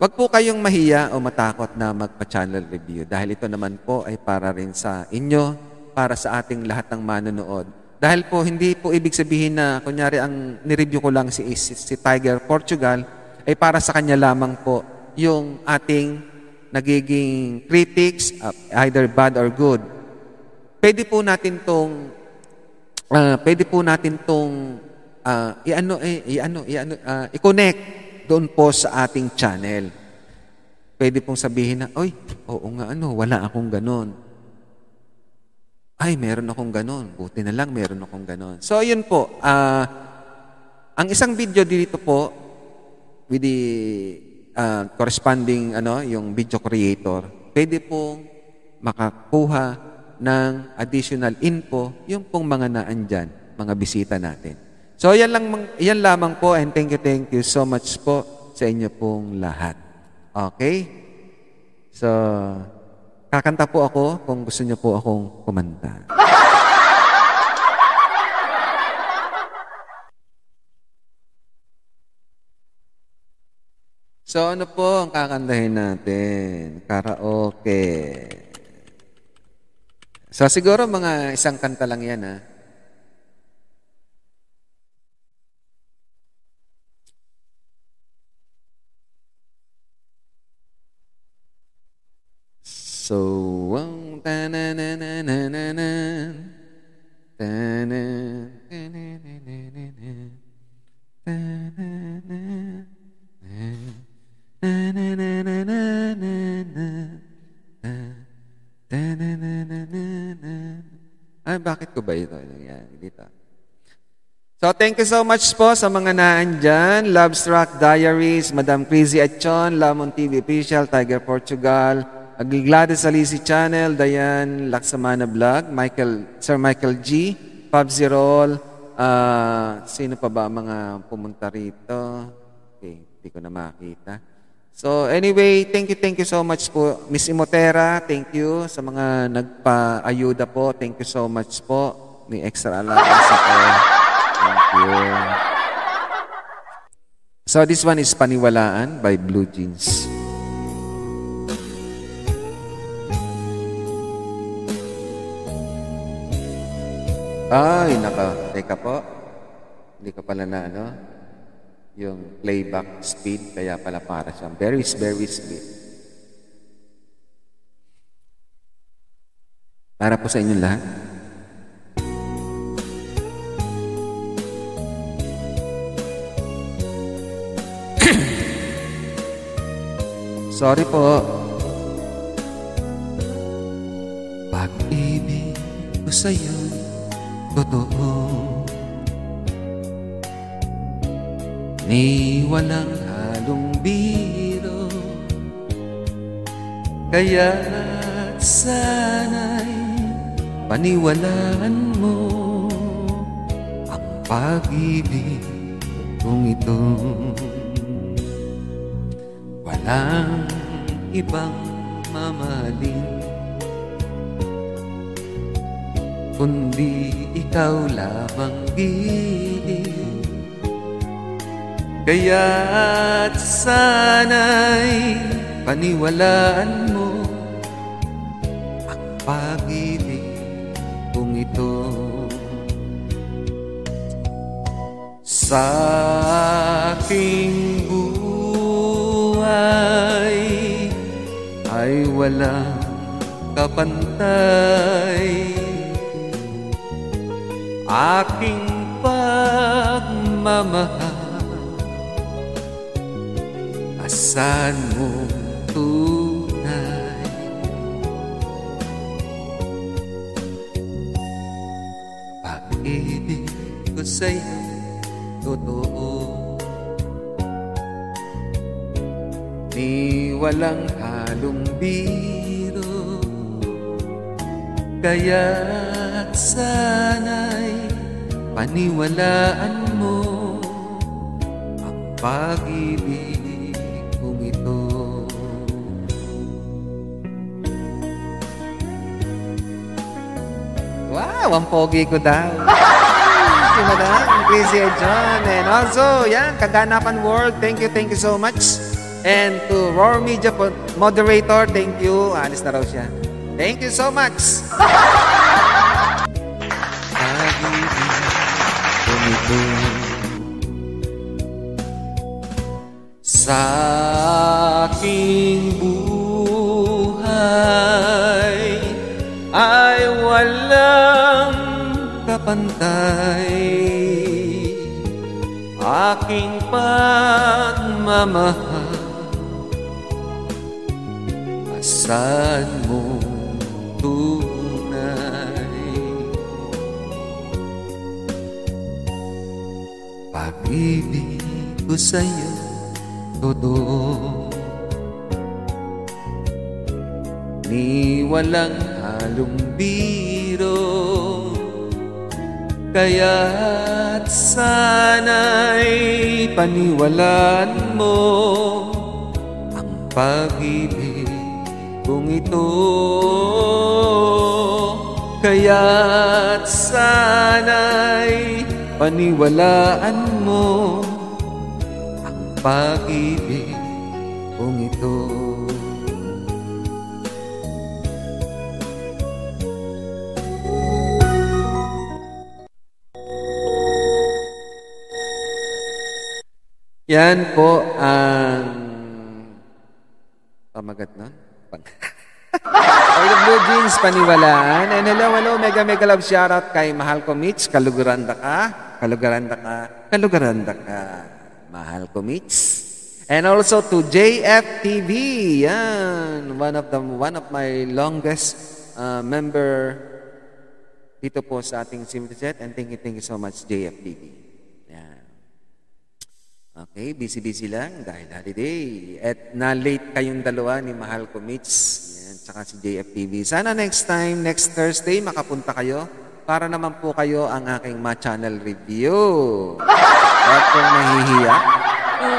Wag po kayong mahiya o matakot na magpa-channel review dahil ito naman po ay para rin sa inyo, para sa ating lahat ng manonood. Dahil po, hindi po ibig sabihin na, kunyari, ang nireview ko lang si Tiger Portugal, ay para sa kanya lamang po yung ating nagiging critics, either bad or good. Pwede po natin tong i-connect doon po sa ating channel. Pwede pong sabihin na, oy, oo nga, ano, wala akong ganun. Ay, meron akong ganon. Buti na lang, meron akong ganon. So, yun po. Ang isang video dito po, with the corresponding, yung video creator, pwede pong makakuha ng additional info, yung pong mga naandyan, mga bisita natin. So, yan lamang po, and thank you so much po sa inyo pong lahat. Okay? So, kakanta po ako kung gusto niyo po akong kumanta. So ano po ang kakantahin natin? Karaoke. So siguro mga isang kanta lang yan, ha? So, ay, bakit ko ba ito? Dito. So, thank you so much po sa mga naandyan. Love Struck Diaries, Madam Chrissy Echon, Lemon TV Official, Tiger Portugal, Aglades Alisi Channel, Dayan Laksamana Vlog, Sir Michael G, Pabzi Roll, sino pa ba mga pumunta rito? Okay, hindi ko na makita. So anyway, thank you so much po. Miss Imotera, thank you sa mga nagpa-ayuda po. Thank you so much po. May extra allowance ako. Thank you. So this one is Paniwalaan by Blue Jeans. Ay, naka, teka po. Hindi ko pala na, yung playback speed, kaya pala para siyang very, very speed. Para po sa inyong lahat. Sorry po. Pag-ibig ko sa'yo totoo, ni walang halong biro, kaya sana'y paniwalaan mo ang pag-ibig kong ito. Walang ibang mamahalin kundi ikaw lamang gilid. Kaya't sana'y paniwalaan mo ang pag-ibig kong ito. Sa aking buhay ay walang kapantay. Aking pagmamahal, asan mo tunay? Pag-ibig ko sa'yo, totoo, di walang halong biro. Kaya't sana'y paniwalaan mo ang pag-ibig kong ito. Wow! Ang pogi ko daw. Si Madam Chrissy Echon. And also, yan, Kaganapan World, thank you so much. And to Roar Media Moderator, thank you. Alis na raw siya. Thank you so much. Sa aking buhay ay walang kapantay. Aking pagmamahal, asan mo tunay? Pag-ibig ko sa'yo, totoo, ni walang halong biro. Kaya't sana'y paniwalaan mo ang pag-ibig kong ito. Kaya't sana'y paniwalaan mo pag-ibig kong ito. Yan po ang pamagat na Blue Jeans, paniwalaan. And hello, mega love shoutout kay mahal ko Mitch. Kalugaranda ka. Mahal ko, Mitch. And also to JFTV. Yan. One of my longest member dito po sa ating Zimply Zeth. And thank you so much, JFTV. Yan. Okay, busy lang dahil holiday. At na-late kayong dalawa ni mahal ko, Mitch. Yan. Tsaka si JFTV. Sana next time, next Thursday, makapunta kayo para naman po kayo ang aking ma-channel review. At kung nahihiya,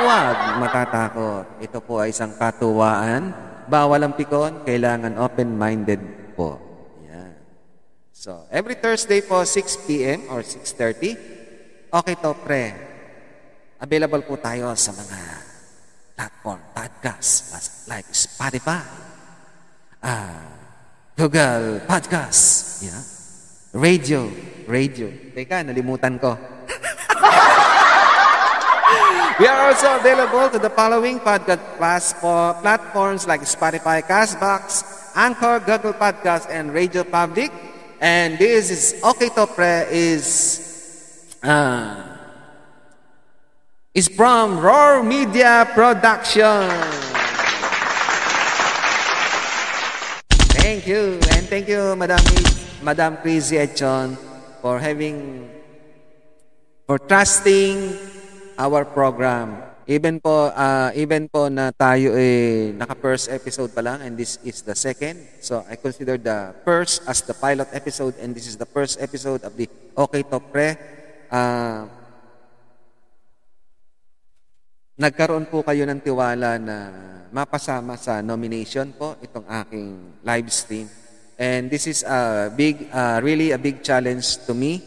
huwag matatakot. Ito po ay isang katuwaan. Bawal ang pikon, kailangan open-minded po. Yan. So, every Thursday po, 6 p.m. or 6:30, Okay To Pre. Available po tayo sa mga platform, podcasts, like Spotify, Google Podcasts, yeah. Radio. Teka, nalimutan ko. We are also available to the following podcast platforms like Spotify, Castbox, Anchor, Google Podcasts, and Radio Public. And this is Okay To Pre is from Roar Media Productions. Thank you, and thank you, Madam Chrissy Echon, for trusting our program. Even po na tayo ay naka-first episode pa lang, and this is the second. So I consider the first as the pilot episode, and this is the first episode of the Okay To Pre. Nagkaroon po kayo ng tiwala na mapasama sa nomination po itong aking live stream. And this is a big, really a big challenge to me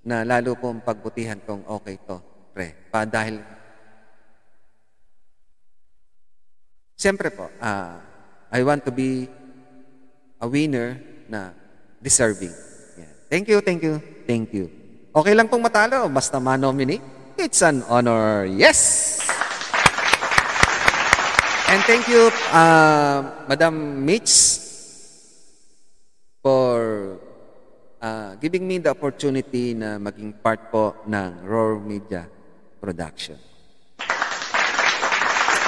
na lalo pong pagbutihan kong okay to, pre. Pa dahil, siyempre po, I want to be a winner na deserving. Yeah. Thank you, thank you, thank you. Okay lang pong matalo, basta ma-nominate. It's an honor. Yes! And thank you, Madam Mitch, for giving me the opportunity na maging part po ng Roar Media Production.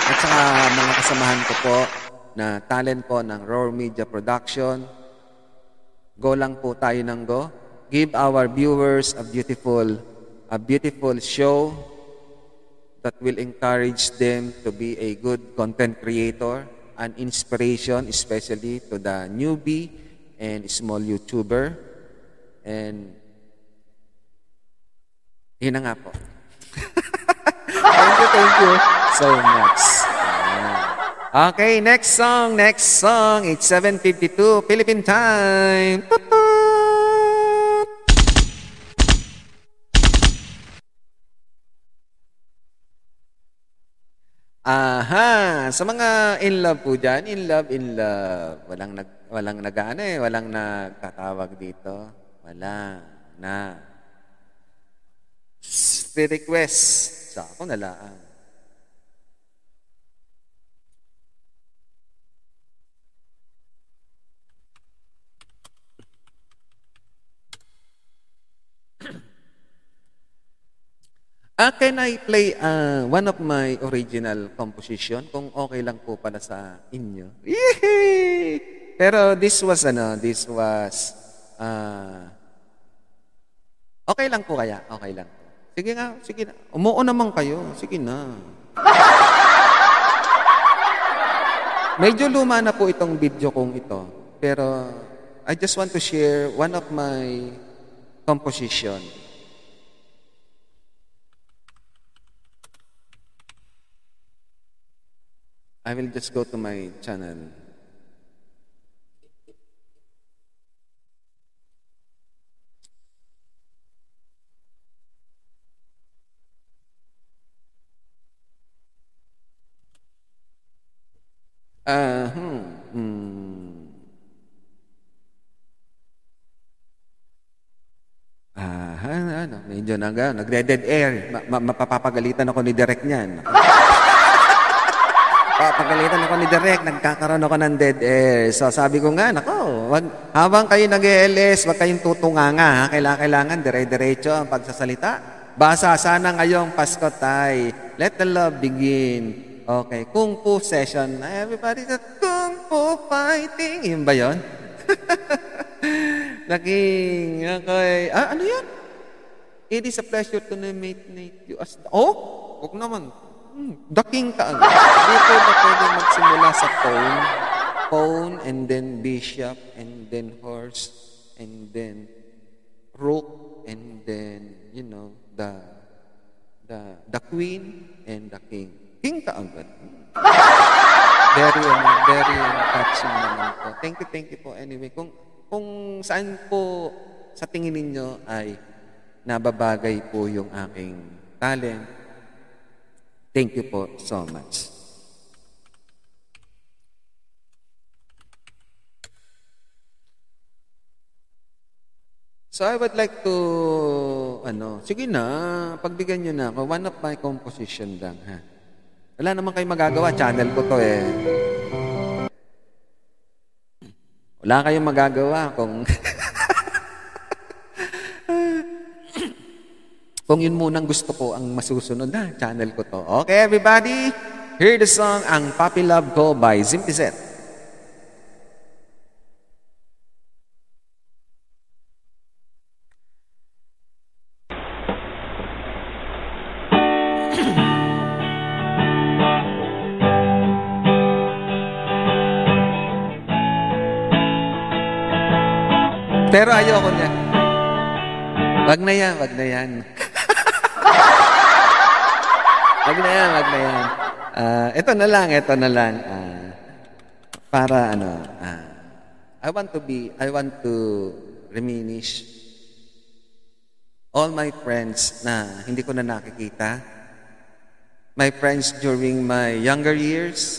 At saka mga kasamahan ko po na talent po ng Roar Media Production, go lang po tayo ng go. Give our viewers a beautiful show that will encourage them to be a good content creator, an inspiration especially to the newbie and small YouTuber. And yun na nga po. Thank you so much. Okay, next song. It's 7:52 Philippine time. Aha, sa mga in love po dyan, in love. Walang nagtatawag dito. Wala na. Request. Sa ako nalaan. Can I play one of my original composition? Kung okay lang po pala sa inyo. Yee! Pero this was okay lang po kaya? Okay lang. Sige na. Umuo naman kayo. Sige na. Medyo luma na po itong video kong ito. Pero I just want to share one of my composition. I will just go to my channel. Medyo nagre-dead air. Mapapagalitan ako ni Direk niyan. Pagalitan ako ni Direk, nagkakaroon ako ng dead air. So sabi ko nga, nako, habang kayo nag-ELS, wag kayong tutunganga. Kailangan dire-diretso ang pagsasalita. Basa sana ngayong Pasko tay. Let the love begin. Okay, Kung Fu session. Everybody sa Kung Fu fighting. Yun ba yun? Laking, okay. Ano yun? It is a pleasure to nominate you as... Oh, huwag naman. Daking ka agad. Dito na pwede magsimula sa pawn. Pawn and then bishop and then horse and then rook and then, you know, the queen and the king. King ka agad. Very touching naman po. Thank you po. Anyway, kung saan po sa tingin ninyo ay nababagay po yung aking talent, thank you po so much. So I would like to, sige na, pagbigyan nyo na ako. One of my composition lang, ha? Wala naman kayo magagawa. Channel ko to, eh. Wala kayong magagawa kung... Kung yun munang gusto ko ang masusunod na channel ko to. Okay, everybody, hear the song Ang Puppy Love Ko by Zimply Zeth. Pero ayoko niya. Wag na yan. Wag na yan. Ito na lang. Para I want to reminisce all my friends na hindi ko na nakikita. My friends during my younger years.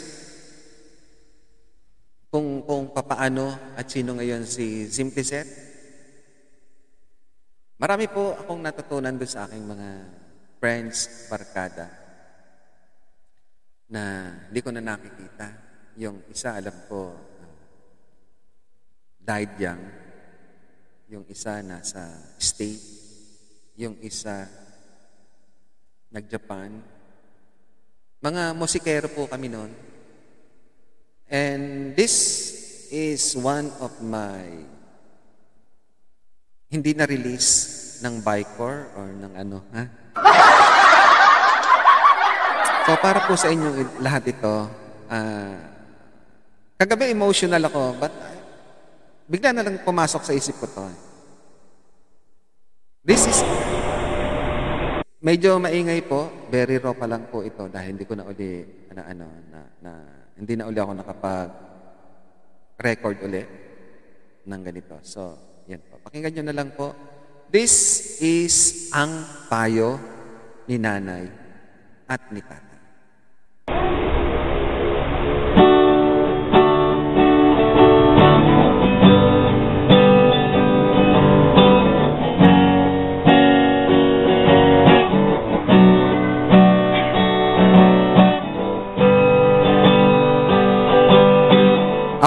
Kung papaano at sino ngayon si Zimply Zeth. Marami po akong natutunan doon sa aking mga friends, barkada, na hindi ko na nakikita. Yung isa, alam ko, died young. Yung isa, nasa state. Yung isa, nag-Japan. Mga musikero po kami noon. And this is one of my hindi na-release ng Bicor or ng ano, ha? So, para po sa inyo lahat ito, kagabi emotional ako, but bigla na lang pumasok sa isip ko to. This is medyo maingay po, very raw pa lang po ito dahil hindi ko na uli hindi na uli ako nakapag-record uli ng ganito. So, yan po. Pakinggan nyo na lang po. This is ang payo ni nanay at ni tatay.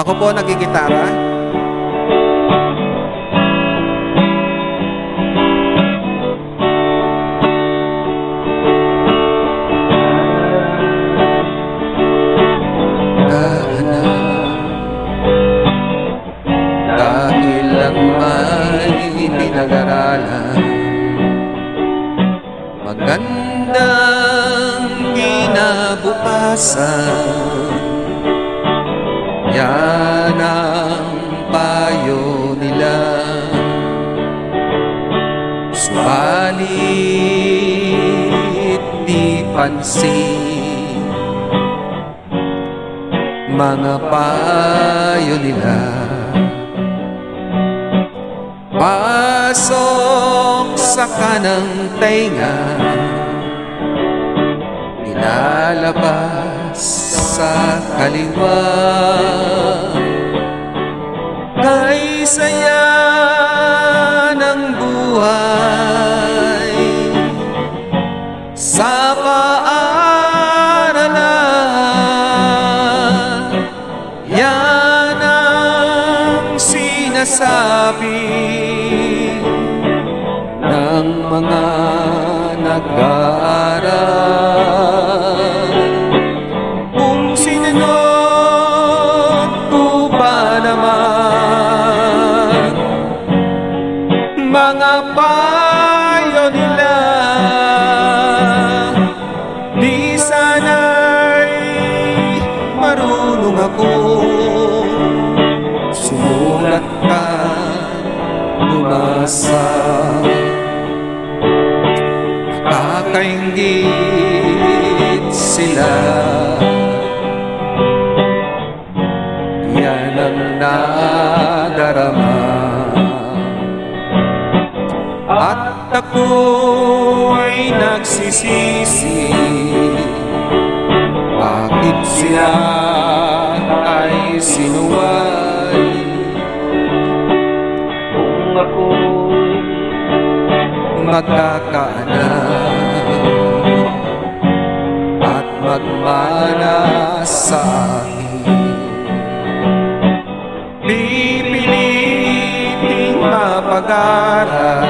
Ako po nagigitara. Dahil lang may pinag-aralan, magandang kinabukasan. Yan ang payo nila. Subalit di pansin mga payo nila. Pasok sa kanang tenga, ilalabas sa kaliwa. Kay saya ng buhay sa paaralan, yan ang sinasabi ng mga nag-aaral. Sa nakakaingit sila, yan ang nadarama. At ako'y nagsisisi, bakit sila ay sinuway? Kung ako magkakaanak at magmanas sa akin, pipiliting mapag-aral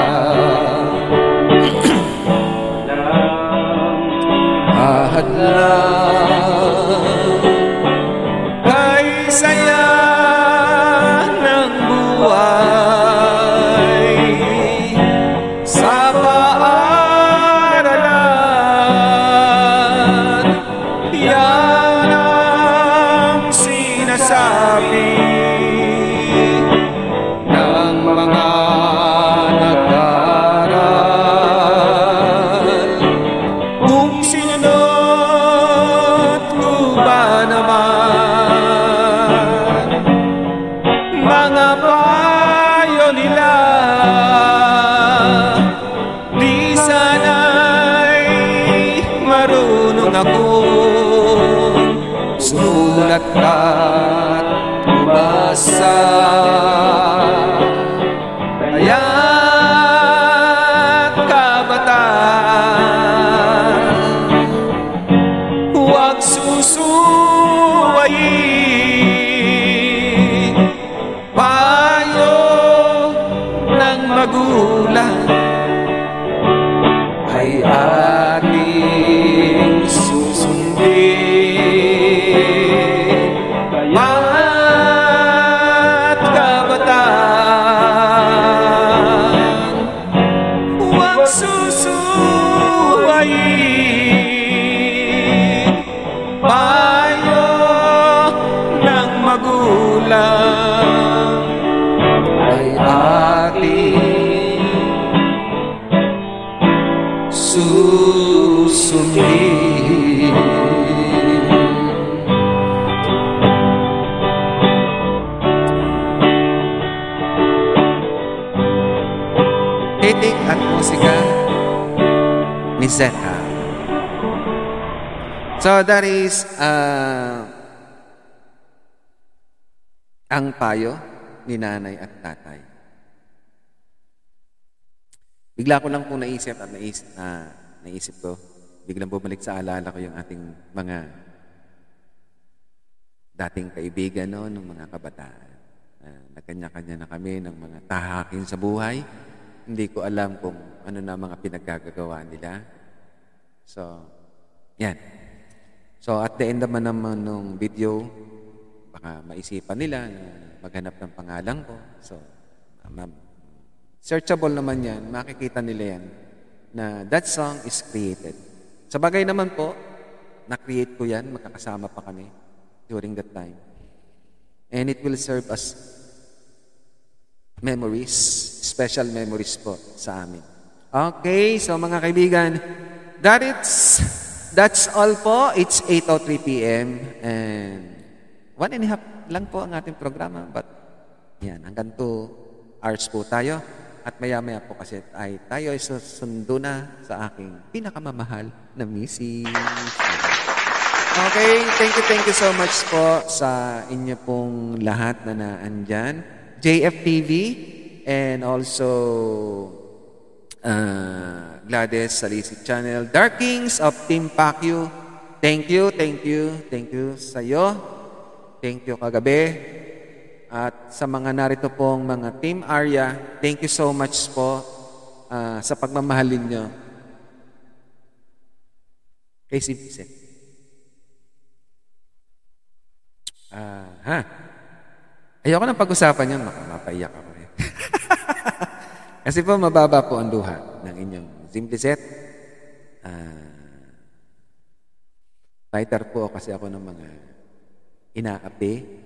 lahat lang kay saya ng buwan. ako sinulat at bumasa. Kaya't kabataan, huwag susuwayin payo ng magulang ay ating susundin. Kaya't kabataan, huwag susuwayin payo ng magulang ay ating susundin. Titik at musika ni Zeth. So that is ang payo ni nanay at tatay. Bigla ko lang po naisip at naisip ko, biglang bumalik sa alaala ko yung ating mga dating kaibigan noon, ng mga kabataan. Nagkanya-kanya na kami ng mga tahakin sa buhay. Hindi ko alam kung ano na mga pinaggagawa nila. So, yan. So, at the end naman ng video, baka maisipan nila na maghanap ng pangalan ko. So, searchable naman yan. Makikita nila yan na that song is created. Sa bagay naman po, na-create ko yan. Magkakasama pa kami during that time. And it will serve as memories, special memories po sa amin. Okay, so mga kaibigan, that's all po. It's 8:03 p.m. And 1.5 lang po ang ating programa. But yan, hanggang 2 hours po tayo. At maya-maya po kasi tayo ay susundo na sa aking pinakamamahal na Missy. Okay, thank you so much po sa inyo pong lahat na naandyan. JFTV and also Gladys Salisig Channel. Dark Kings of Team Pacquiao. Thank you sa'yo. Thank you kagabi. At sa mga narito pong mga Team Arya, thank you so much po sa pagmamahalin nyo kay si Vincent. Ayoko nang pag-usapan yun. Mapaiyak ako. Kasi po, mababa po ang duha ng inyong Zimply Zeth. Fighter po kasi ako ng mga inaapi.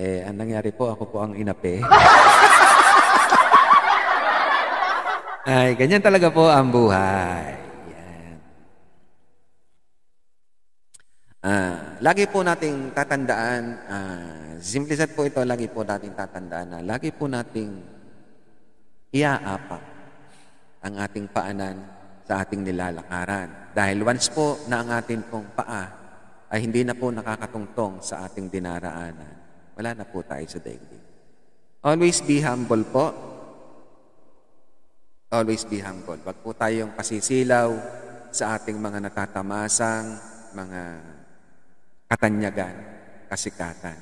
Eh, ang nangyari po, ako po ang inape. Ay, ganyan talaga po ang buhay. Yan. Lagi po nating tatandaan, Zimply Zeth po ito, lagi po nating tatandaan na lagi po nating iaapa ang ating paanan sa ating nilalakaran. Dahil once po na ang ating pong paa ay hindi na po nakakatungtong sa ating dinaraanan, wala na po tayo sa daigdig. Always be humble po. Always be humble. Wag po tayong pasisilaw sa ating mga natatamasang, mga katanyagan, kasikatan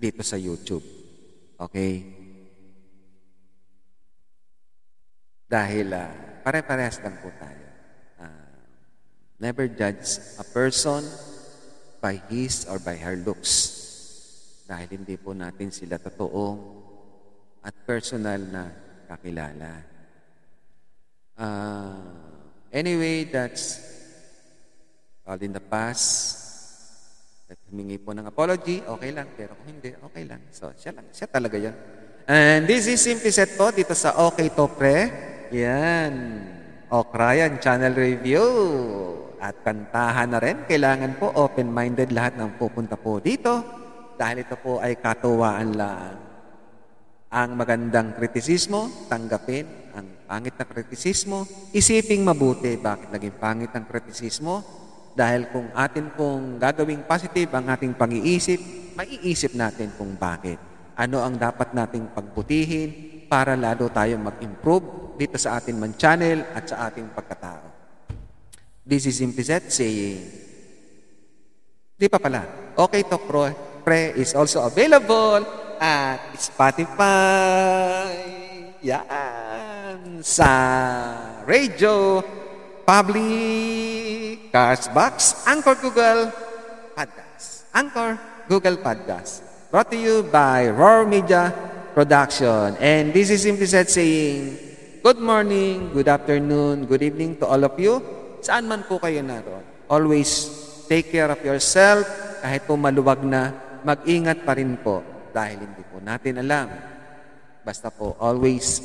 dito sa YouTube. Okay? Dahil pare-parehas lang po tayo. Never judge a person by his or by her looks. Dahil hindi po natin sila totoong at personal na kakilala. Anyway, that's all in the past. At humingi po ng apology, okay lang. Pero kung hindi, okay lang. So, siya lang. Siya talaga yun. And this is Zimply Zeth po dito sa Okay To Pre. Yan. Okrayan, channel review. At kantahan na rin. Kailangan po open-minded lahat ng pupunta po dito. Dahil ito po ay katuwaan lang. Ang magandang kritisismo, tanggapin. Ang pangit na kritisismo, isiping mabuti bakit naging pangit ang kritisismo. Dahil kung atin pong gagawing positive ang ating pag-iisip, maiisip natin kung bakit. Ano ang dapat nating pagbutihin para lalo tayong mag-improve dito sa ating man channel at sa ating pagkatao. This is Zimply Zeth saying, di pa pala, Okay To Pre is also available at Spotify. Yan! Sa Radio Public, Castbox, Anchor, Google Podcasts. Anchor, Google Podcasts. Brought to you by Roar Media Production. And this is Zimply Zeth saying, good morning, good afternoon, good evening to all of you. Saan man po kayo naroon. Always take care of yourself. Kahit po maluwag na, mag-ingat pa rin po. Dahil hindi po natin alam. Basta po, always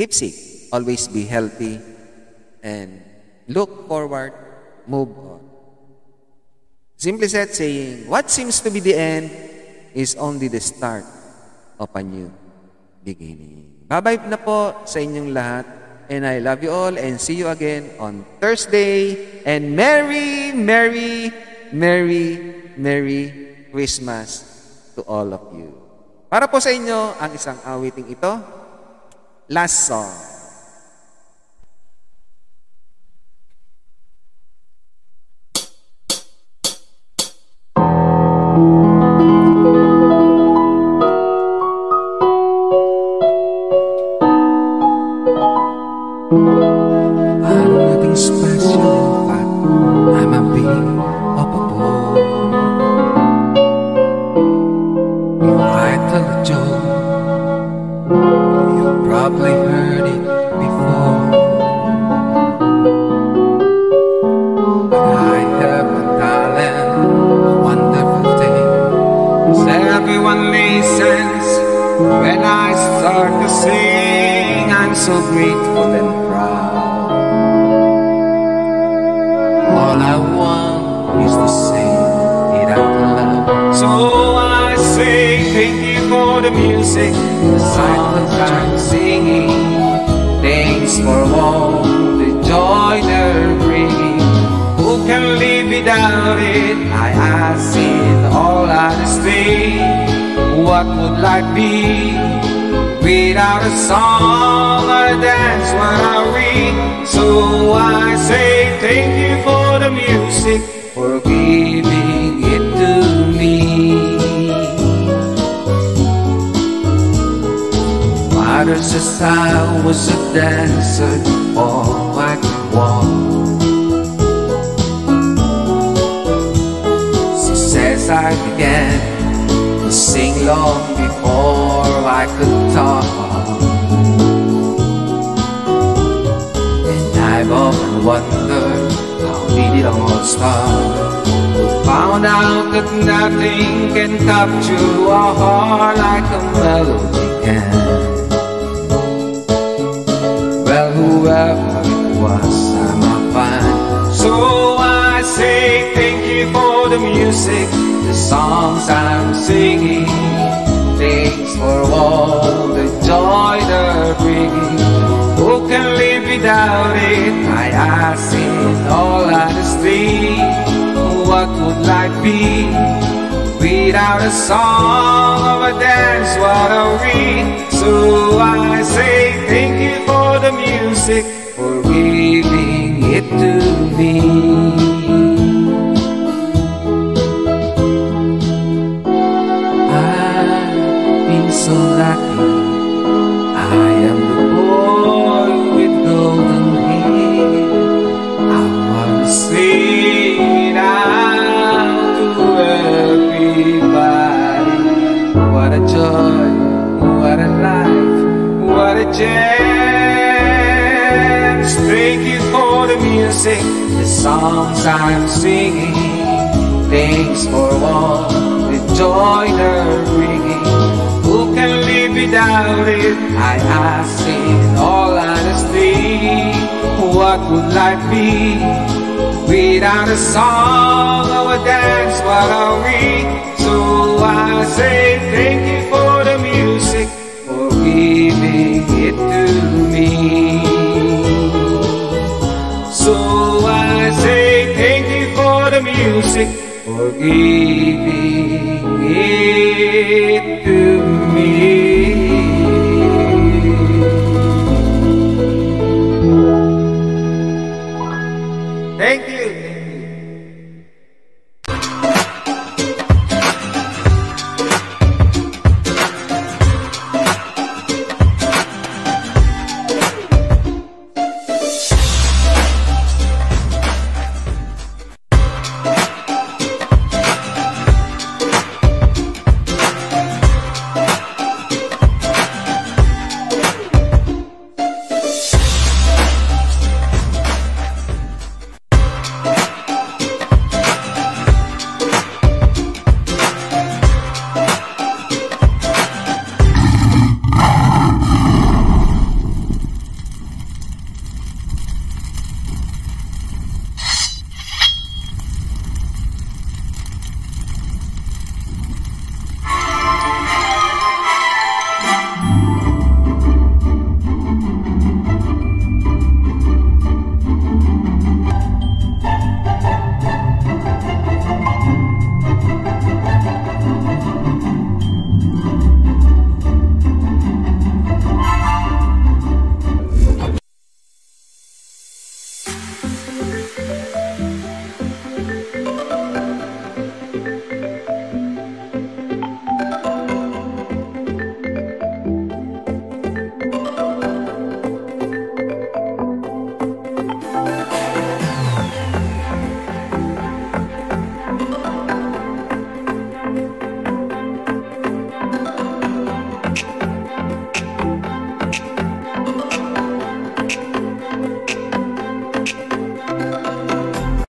keep safe, always be healthy, and look forward, move on. Zimply Zeth saying, what seems to be the end is only the start of a new beginning. Bye-bye na po sa inyong lahat, and I love you all, and see you again on Thursday, and Merry, Merry, Merry, Merry Christmas to all of you. Para po sa inyo, ang isang awiting ito, last song. I'm nothing special, in fact, I'm a being of a boy. Joke. You probably heard it before, but I have a talent, a wonderful thing. Everyone listens when I start to sing. I'm so grateful and proud. All I want is to sing it out loud. So I sing, thank you for the music, the silence I'm singing. Thanks for all the joy they're bringing. Who can live without it? I ask in all honesty, what would life be without a song or dance when I read? So I say thank you for the music, for giving it to me. Mother says I was a dancer all I could walk. She says I began to sing long before I could talk. And I've often wondered how did it all start. Found out that nothing can capture our heart like a melody can. Whoever it was, I'm a fan. So I say thank you for the music, the songs I'm singing. Thanks for all the joy they're bringing. Who can live without it? I ask in all honesty, what would life be without a song or a dance? What are we? So I say thank you for the music, for giving it to me. I've been so lucky, I am the boy with golden hair. I want to sing it out to everybody. What a joy, what a life, what a chance. Thank you for the music, the songs I'm singing. Thanks for all the joy they're bringing. Who can live without it? I ask in all honesty, what would life be without a song or a dance? What are we? So I say thank you for the music, for giving it to me. So I say thank you music, for giving it to me. Thank you.